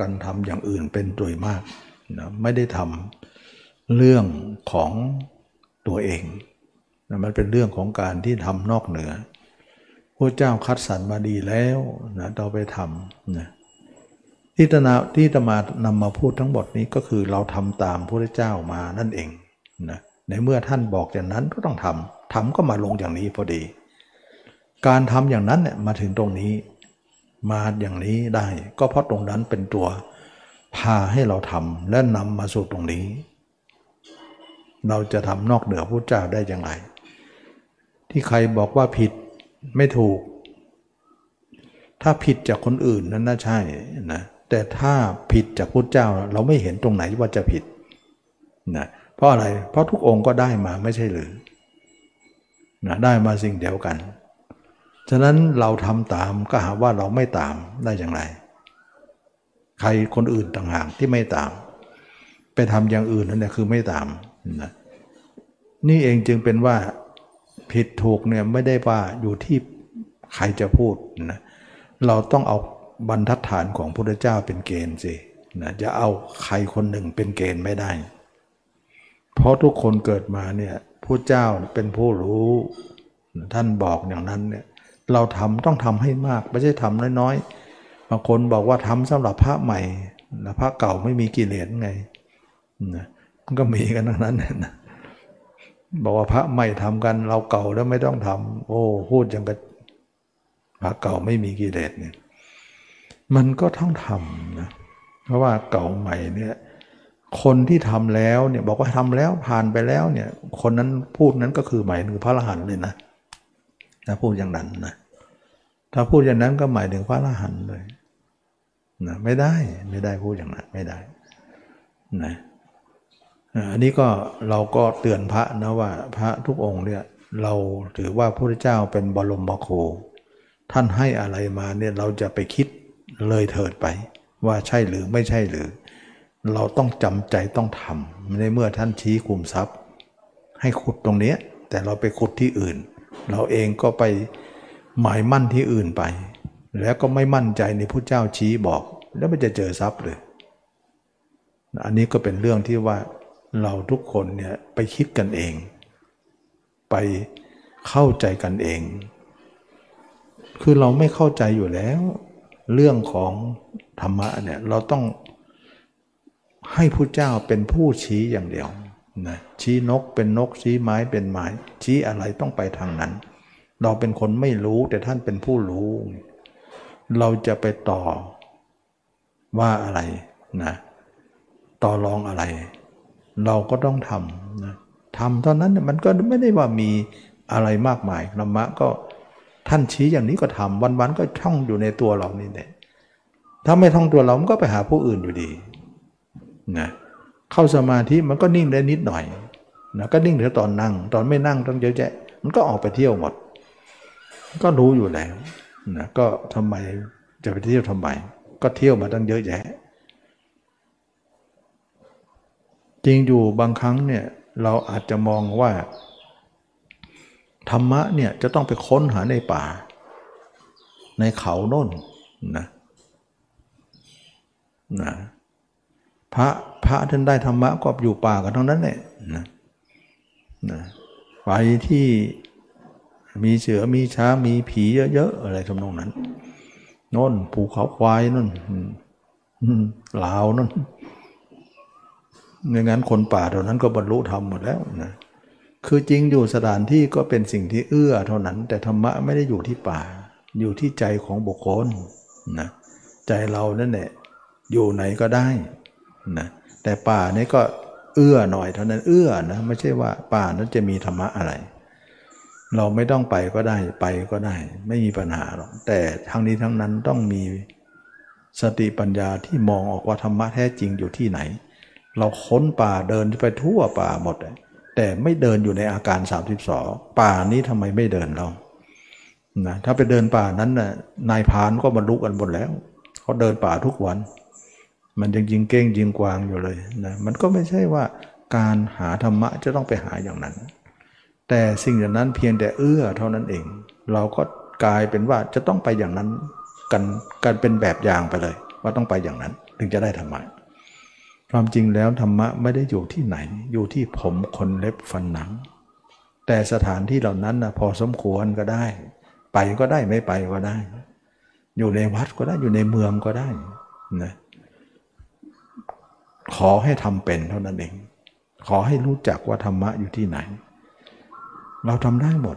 การทำอย่างอื่นเป็นโดยมากนะไม่ได้ทำเรื่องของตัวเองนะมันเป็นเรื่องของการที่ทำนอกเหนือพระเจ้าคัดสรรมาดีแล้วนะเราไปทำนะที่ตนาที่ตมานำมาพูดทั้งหมดนี้ก็คือเราทำตามพระเจ้ามานั่นเองนะในเมื่อท่านบอกอย่างนั้นก็ต้องทำทำก็มาลงอย่างนี้พอดีการทำอย่างนั้นเนี่ยมาถึงตรงนี้มาอย่างนี้ได้ก็เพราะตรงนั้นเป็นตัวพาให้เราทำและนำมาสู่ตรงนี้เราจะทำนอกเหนือพุทธเจ้าได้อย่างไรที่ใครบอกว่าผิด ไม่ถูกถ้าผิดจากคนอื่นนั่นน่าใช่นะแต่ถ้าผิดจากพุทธเจ้าเราไม่เห็นตรงไหนว่าจะผิดนะเพราะอะไรเพราะทุกองค์ก็ได้มาไม่ใช่หรือนะได้มาสิ่งเดียวกันฉะนั้นเราทำตามก็หาว่าเราไม่ตามได้อย่างไรใครคนอื่นต่างหากที่ไม่ตามไปทำอย่างอื่นนั่นแหละคือไม่ตามนะนี่เองจึงเป็นว่าผิดถูกเนี่ยไม่ได้ว่าอยู่ที่ใครจะพูดนะเราต้องเอาบรรทัดฐานของพระพุทธเจ้าเป็นเกณฑ์สินะจะเอาใครคนหนึ่งเป็นเกณฑ์ไม่ได้เพราะทุกคนเกิดมาเนี่ยพระเจ้าเป็นผู้รู้ท่านบอกอย่างนั้นเนี่ยเราทำต้องทำให้มากไม่ใช่ทำน้อยๆบางคนบอกว่าทำสำหรับพระใหม่นะพระเก่าไม่มีกิเลสไงนะมันก็มีกันทั้งนั้นนะบอกว่าพระใหม่ทำกันเราเก่าแล้วไม่ต้องทำโอ้พูดอย่างกับพระเก่าไม่มีกิเลสเนี่ยมันก็ต้องทำนะเพราะว่าเก่าใหม่เนี่ยคนที่ทำแล้วเนี่ยบอกว่าทำแล้วผ่านไปแล้วเนี่ยคนนั้นพูดนั้นก็คือหมายถึงพระอรหันต์เลยนะถ้าพูดอย่างนั้นนะถ้าพูดอย่างนั้นก็หมายถึงพระอรหันต์เลยนะไม่ได้ไม่ได้พูดอย่างนั้นไม่ได้นะอันนี้ก็เราก็เตือนพระนะว่าพระทุกองค์เนี่ยเราถือว่าพระพุทธเจ้าเป็นบรมครูท่านให้อะไรมาเนี่ยเราจะไปคิดเลยเถิดไปว่าใช่หรือไม่ใช่หรือเราต้องจำใจต้องทำในเมื่อท่านชี้คุมทรัพย์ให้ขุดตรงนี้แต่เราไปขุดที่อื่นเราเองก็ไปหมายมั่นที่อื่นไปแล้วก็ไม่มั่นใจในพระเจ้าชี้บอกแล้วมันจะเจอทรัพย์เลยอันนี้ก็เป็นเรื่องที่ว่าเราทุกคนเนี่ยไปคิดกันเองไปเข้าใจกันเองคือเราไม่เข้าใจอยู่แล้วเรื่องของธรรมะเนี่ยเราต้องให้พระเจ้าเป็นผู้ชี้อย่างเดียวนะชี้นกเป็นนกชี้ไม้เป็นไม้ชี้อะไรต้องไปทางนั้นเราเป็นคนไม่รู้แต่ท่านเป็นผู้รู้เราจะไปต่อว่าอะไรนะต่อรองอะไรเราก็ต้องทำนะทำตอนนั้นมันก็ไม่ได้ว่ามีอะไรมากมายธรรมะก็ท่านชี้อย่างนี้ก็ทำวันๆก็ท่องอยู่ในตัวเรานี่แหละถ้าไม่ท่องตัวเรามันก็ไปหาผู้อื่นอยู่ดีนะเข้าสมาธิมันก็นิ่งได้นิดหน่อยนะก็นิ่งแต่ตอนนั่งตอนไม่นั่งต้องเยอะแยะมันก็ออกไปเที่ยวหมดก็รู้อยู่แล้วนะก็ทำไมจะไปเที่ยวทำไมก็เที่ยวมาตั้งเยอะแยะจริงอยู่บางครั้งเนี่ยเราอาจจะมองว่าธรรมะเนี่ยจะต้องไปค้นหาในป่าในเขาโน่นนะนะพระพระท่านได้ธรรมะก็อยู่ป่ากันทั้งนั้นแหละนะนะไปที่มีเสือมีช้างมีผีเยอะๆอะไรทำนองนั้นโน่นภูเขาควายโน่นลาวโน่นไม่งั้นคนป่าเท่านั้นก็บรรลุธรรมหมดแล้วนะคือจริงอยู่สถานที่ก็เป็นสิ่งที่เอื้อเท่านั้นแต่ธรรมะไม่ได้อยู่ที่ป่าอยู่ที่ใจของบุคคลนะใจเรานั่นแหละอยู่ไหนก็ได้นะแต่ป่านี่ก็เอื้อหน่อยเท่านั้นเอื้อนะไม่ใช่ว่าป่านั้นจะมีธรรมะอะไรเราไม่ต้องไปก็ได้ไปก็ได้ไม่มีปัญหาหรอกแต่ทั้งนี้ทั้งนั้นต้องมีสติปัญญาที่มองออกว่าธรรมะแท้จริงอยู่ที่ไหนเราค้นป่าเดินไปทั่วป่าหมดแต่ไม่เดินอยู่ในอาการสามสิบสองป่านี้ทำไมไม่เดินเรานะถ้าไปเดินป่านั้นน่ะนายพรานก็บรรลุกันหมดแล้วเขาเดินป่าทุกวันมันยังยิงเก้งยิงกวางอยู่เลยนะมันก็ไม่ใช่ว่าการหาธรรมะจะต้องไปหาอย่างนั้นแต่สิ่งอย่างนั้นเพียงแต่เอื้อเท่านั้นเองเราก็กลายเป็นว่าจะต้องไปอย่างนั้นกันกันเป็นแบบอย่างไปเลยว่าต้องไปอย่างนั้นถึงจะได้ธรรมะความจริงแล้วธรรมะไม่ได้อยู่ที่ไหนอยู่ที่ผมขนเล็บฟันหนังแต่สถานที่เหล่านั้นนะพอสมควรก็ได้ไปก็ได้ไม่ไปก็ได้อยู่ในวัดก็ได้อยู่ในเมืองก็ได้นะขอให้ทำเป็นเท่านั้นเองขอให้รู้จักว่าธรรมะอยู่ที่ไหนเราทำได้หมด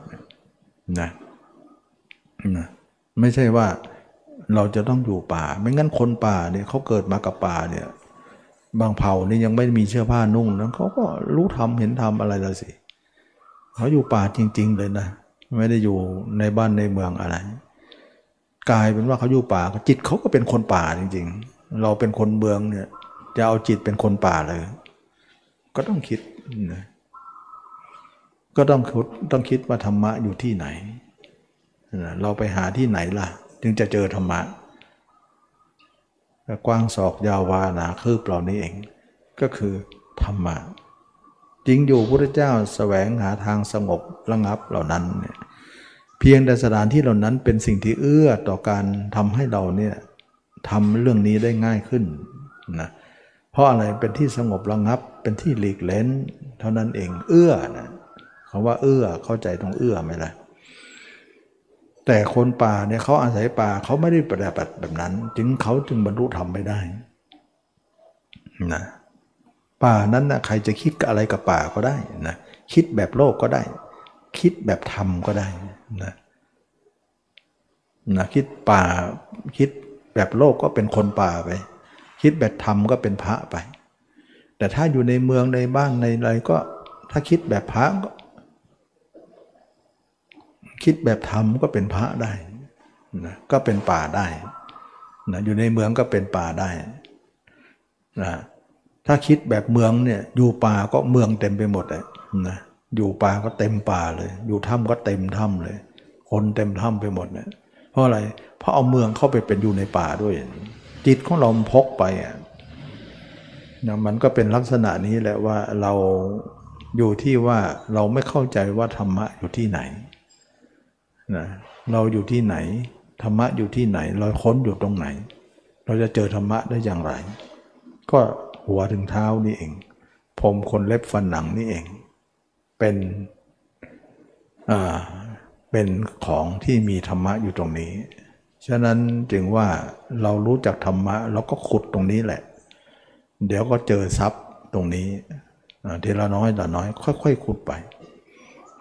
นะนะไม่ใช่ว่าเราจะต้องอยู่ป่าไม่งั้นคนป่าเนี่ยเขาเกิดมากับป่าเนี่ยบางเผ่านี่ยังไม่มีเสื้อผ้านุ่งนะเขาก็รู้ธรรมเห็นธรรมอะไรละสิเขาอยู่ป่าจริงๆเลยนะ ไม่ได้อยู่ในบ้านในเมืองอะไรกลายเป็นว่าเขาอยู่ป่าจิตเขาก็เป็นคนป่าจริงๆเราเป็นคนเมืองเนี่ยจะเอาจิตเป็นคนป่าเลยก็ต้องคิดก็ต้องคิดต้องคิดว่าธรรมะอยู่ที่ไหนเราไปหาที่ไหนล่ะจึงจะเจอธรรมะกว้างศอกยาววาหนาคืบเหล่านี้เองก็คือธรรมะจริงอยู่พุทธเจ้าแสวงหาทางสงบระงับเหล่านั้นเนี่ยเพียงแต่สถานที่เหล่านั้นเป็นสิ่งที่เอื้อต่อการทำให้เราเนี่ยทำเรื่องนี้ได้ง่ายขึ้นนะเพราะอะไรเป็นที่สงบระงับเป็นที่หลีกเล้นเท่านั้นเองเอื้อนะคำว่าเอื้อเข้าใจตรงเอื้อไหมล่ะแต่คนป่าเนี่ยเขาอาศัยป่าเขาไม่ได้ปฏิบัติแบบนั้นจึงเขาจึงบรรลุธรรมไม่ได้นะป่านั้นนะใครจะคิดอะไรกับป่าก็ได้นะคิดแบบโลกก็ได้คิดแบบธรรมก็ได้นะนะคิดป่าคิดแบบโลกก็เป็นคนป่าไปคิดแบบธรรมก็เป็นพระไปแต่ถ้าอยู่ในเมืองในบ้านในอะไรก็ถ้าคิดแบบพระก็คิดแบบธรรมก็เป็นพระได้นะก็เป็นป่าได้นะอยู่ในเมืองก็เป็นป่าได้นะถ้าคิดแบบเมืองเนี่ยอยู่ป่าก็เมืองเต็มไปหมดเลยนะอยู่ป่าก็เต็มป่าเลยอยู่ถ้ำก็เต็มถ้ำเลยคนเต็มถ้ำไปหมดเนี่ยเพราะอะไรเพราะเอาเมืองเข้าไปเป็นอยู่ในป่าด้วยจิตของเราพกไปอ่ะนะมันก็เป็นลักษณะนี้แหละว่าเราอยู่ที่ว่าเราไม่เข้าใจว่าธรรมะอยู่ที่ไหนนะเราอยู่ที่ไหนธรรมะอยู่ที่ไหนเราค้นอยู่ตรงไหนเราจะเจอธรรมะได้อย่างไรก็หัวถึงเท้านี่เองผมขนเล็บฟันหนังนี่เองเป็นอ่าเป็นของที่มีธรรมะอยู่ตรงนี้ฉะนั้นจึงว่าเรารู้จักธรรมะเราก็ขุดตรงนี้แหละเดี๋ยวก็เจอทรัพย์ตรงนี้ทีละน้อยละน้อยค่อยๆขุดไป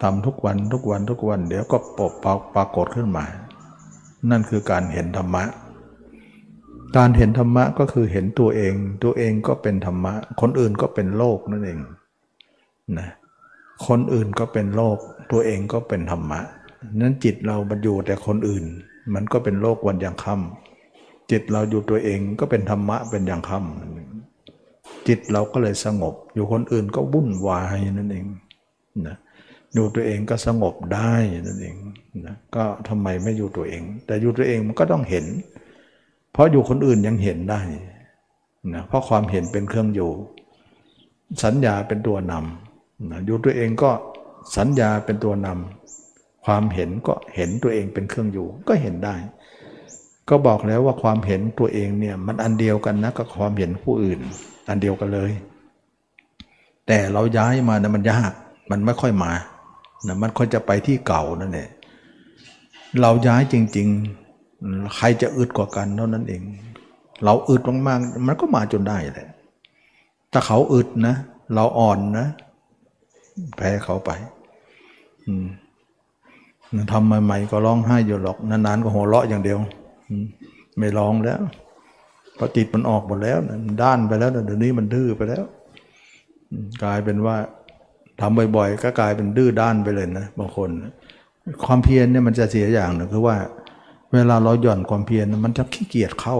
ทำทุกวันทุกวันทุกวันเดี๋ยวก็ปบปรากฏขึ้นมานั่นคือการเห็นธรรมะการเห็นธรรมะก็คือเห็นตัวเองตัวเองก็เป็นธรรมะคนอื่นก็เป็นโลกนั่นเองนะคนอื่นก็เป็นโลกตัวเองก็เป็นธรรมะนั้นจิตเรามันอยู่แต่คนอื่นมันก็เป็นโลกวันยังค่ำจิตเราอยู่ตัวเองก็เป็นธรรมะเป็นยังค่ำจิตเราก็เลยสงบอยู่คนอื่นก็วุ่นวายนั่นเองนะอยู่ตัวเองก็สงบได้นั่นเองนะก็ทำไมไม่อยู่ตัวเองแต่อยู่ตัวเองมันก็ต้องเห็นเพราะอยู่คนอื่นยังเห็นได้นะเพราะความเห็นเป็นเครื่องอยู่สัญญาเป็นตัวนำนะอยู่ตัวเองก็สัญญาเป็นตัวนำความเห็นก็เห็นตัวเองเป็นเครื่องอยู่ก็เห็นได้ก็บอกแล้วว่าความเห็นตัวเองเนี่ยมันอันเดียวกันนะกับความเห็นผู้อื่นอันเดียวกันเลยแต่เราย้ายมานะมันยากมันไม่ค่อยมานะมันควรจะไปที่เก่านั่นเองเราย้ายจริงๆใครจะอึดกว่ากันเท่านั้นเองเราอึดมากๆมันก็มาจนได้แหละถ้าเขาอึดนะเราอ่อนนะแพ้เขาไปทำใหม่ๆก็ร้องไห้อยู่หรอกนานๆก็หัวเราะอย่างเดียวไม่ร้องแล้วเพราะจิตมันออกหมดแล้วด้านไปแล้วเดี๋ยวนี้มันดื้อไปแล้วกลายเป็นว่าทำบ่อยๆก็กลายเป็นดื้อด้านไปเลยนะบางคนความเพียรเนี่ยมันจะเสียอย่างหนึ่งคือว่าเวลาเราหย่อนความเพียรมันจะขี้เกียจเข้า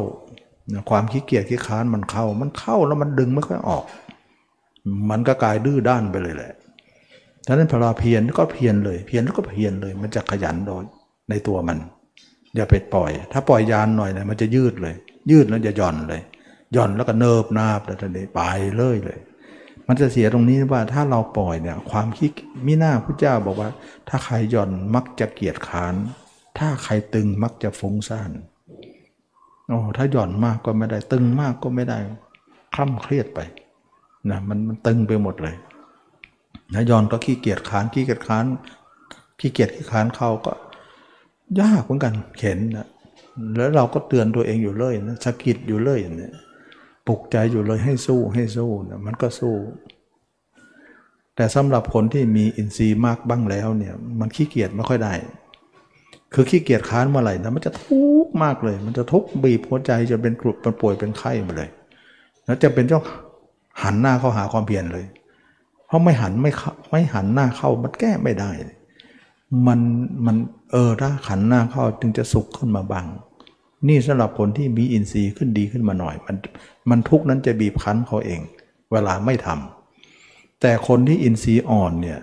ความขี้เกียจขี้ค้านมันเข้ามันเข้าแล้วมันดึงไม่ค่อยออกมันก็กลายดื้อด้านไปเลยแหละฉะนั้นพอเราเพียรก็เพียรเลยเพียรแล้วก็เพียรเลยมันจะขยันโดยในตัวมันอย่าไปปล่อยถ้าปล่อยยานหน่อยเนี่ยมันจะยืดเลยยืดแล้วจะหย่อนเลยหย่อนแล้วก็เนิบนาบแล้วทันทีไปเรื่อยเลยมันจะเสียตรงนี้ว่าถ้าเราปล่อยเนี่ยความขี้มิหน้าพุทธเจ้าบอกว่าถ้าใครหย่อนมักจะเกียจค้านถ้าใครตึงมักจะฟุ้งซ่านโอ้ถ้าหย่อนมากก็ไม่ได้ตึงมากก็ไม่ได้คล่ำเครียดไปนะมันมันตึงไปหมดเลยนะหย่อนก็ขี้เกียจค้านขี้เกียจค้านขี้เกียจขี้ค้านเข้าก็ยากเหมือนกันเข็นนะแล้วเราก็เตือนตัวเองอยู่เลยนะสะกิดอยู่เลยเนี่ยปลุกใจอยู่เลยให้สู้ให้สู้นะมันก็สู้แต่สำหรับคนที่มีอินทรีย์มากบ้างแล้วเนี่ยมันขี้เกียจไม่ค่อยได้คือขี้เกียจค้านเมื่อไหร่นะมันจะทุกข์มากเลยมันจะทุกข์บีบหัวใจจนเป็นกรุบเป็นป่วยเป็นไข้มาเลยแล้วจะเป็นต้องหันหน้าเข้าหาความเพียรเลยเพราะไม่หันไม่ไม่หันหน้าเข้ามันแก้ไม่ได้ มันมันเออถ้าขันธ์หน้าเข้าจึงจะสุขขึ้นมาบ้างนี่สำหรับคนที่มีอินทรีย์ขึ้นดีขึ้นมาหน่อยมันมันทุกนั้นจะบีบคั้นเขาเองเวลาไม่ทำแต่คนที่อินทรีย์อ่อนเนี่ย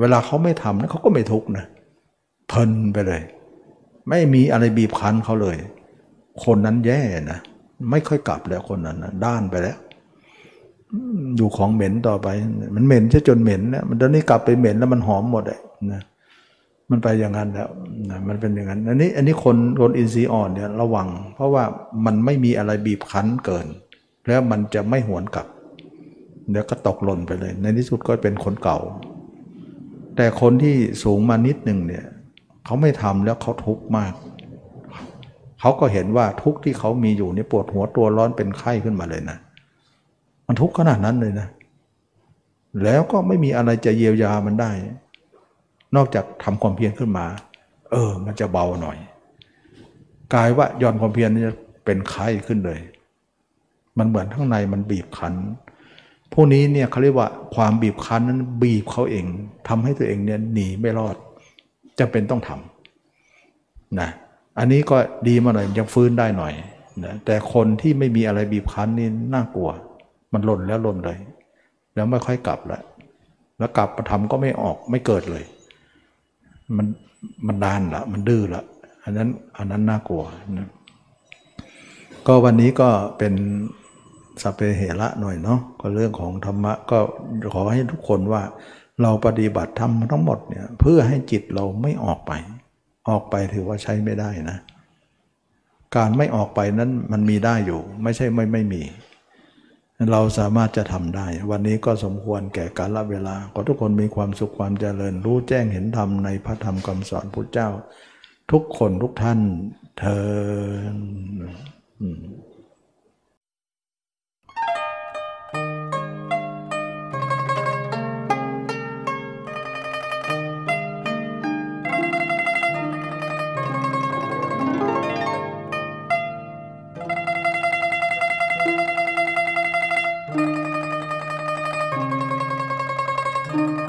เวลาเขาไม่ทำนะเขาก็ไม่ทุกนะเพลินไปเลยไม่มีอะไรบีบคั้นเขาเลยคนนั้นแย่นะไม่ค่อยกลับแล้วคนนั้นนะด้านไปแล้วอยู่ของเหม็นต่อไปมันเหม็นซะจนเหม็นนะมันตอนนี้กลับไปเหม็นแล้วมันหอมหมดเลยนะมันไปอย่างนั้นแล้วนะมันเป็นอย่างนั้นอันนี้อันนี้คนคนอินทรีย์อ่อนเนี่ยระวังเพราะว่ามันไม่มีอะไรบีบคั้นเกินแล้วมันจะไม่หวนกลับเดี๋ยวก็ตกหล่นไปเลยในที่สุดก็เป็นคนเก่าแต่คนที่สูงมานิดหนึ่งเนี่ยเขาไม่ทำแล้วเขาทุกข์มากเขาก็เห็นว่าทุกข์ที่เขามีอยู่นี่ปวดหัวตัวร้อนเป็นไข้ขึ้นมาเลยนะมันทุกข์ขนาดนั้นเลยนะแล้วก็ไม่มีอะไรจะเยียวยามันได้นอกจากทำความเพียรขึ้นมาเออมันจะเบาหน่อยกลายว่าย้อนความเพียรจะเป็นไข้ขึ้นเลยมันเหมือนข้างในมันบีบคั้นพวกนี้เนี่ยเขาเรียกว่าความบีบคั้นนั้นบีบเขาเองทำให้ตัวเองเนี่ยหนีไม่รอดจำเป็นต้องทำนะอันนี้ก็ดีมาหน่อยยังฟื้นได้หน่อยนะแต่คนที่ไม่มีอะไรบีบคั้นนี่น่ากลัวมันหล่นแล้วหล่นเลยแล้วไม่ค่อยกลับแล้วแล้วกลับมาทำก็ไม่ออกไม่เกิดเลยมันมันด้านละมันดื้อละอันนั้นอันนั้นน่ากลัวนะก็วันนี้ก็เป็นสัพเพเหระหน่อยเนาะก็เรื่องของธรรมะก็ขอให้ทุกคนว่าเราปฏิบัติธรรมทั้งหมดเนี่ยเพื่อให้จิตเราไม่ออกไปออกไปถือว่าใช้ไม่ได้นะการไม่ออกไปนั้นมันมีได้อยู่ไม่ใช่ไม่ไม่มีเราสามารถจะทำได้วันนี้ก็สมควรแก่กาลเวลาขอทุกคนมีความสุขความเจริญรู้แจ้งเห็นธรรมในพระธรรมคำสอนพุทธเจ้าทุกคนทุกท่านเทอญThank you.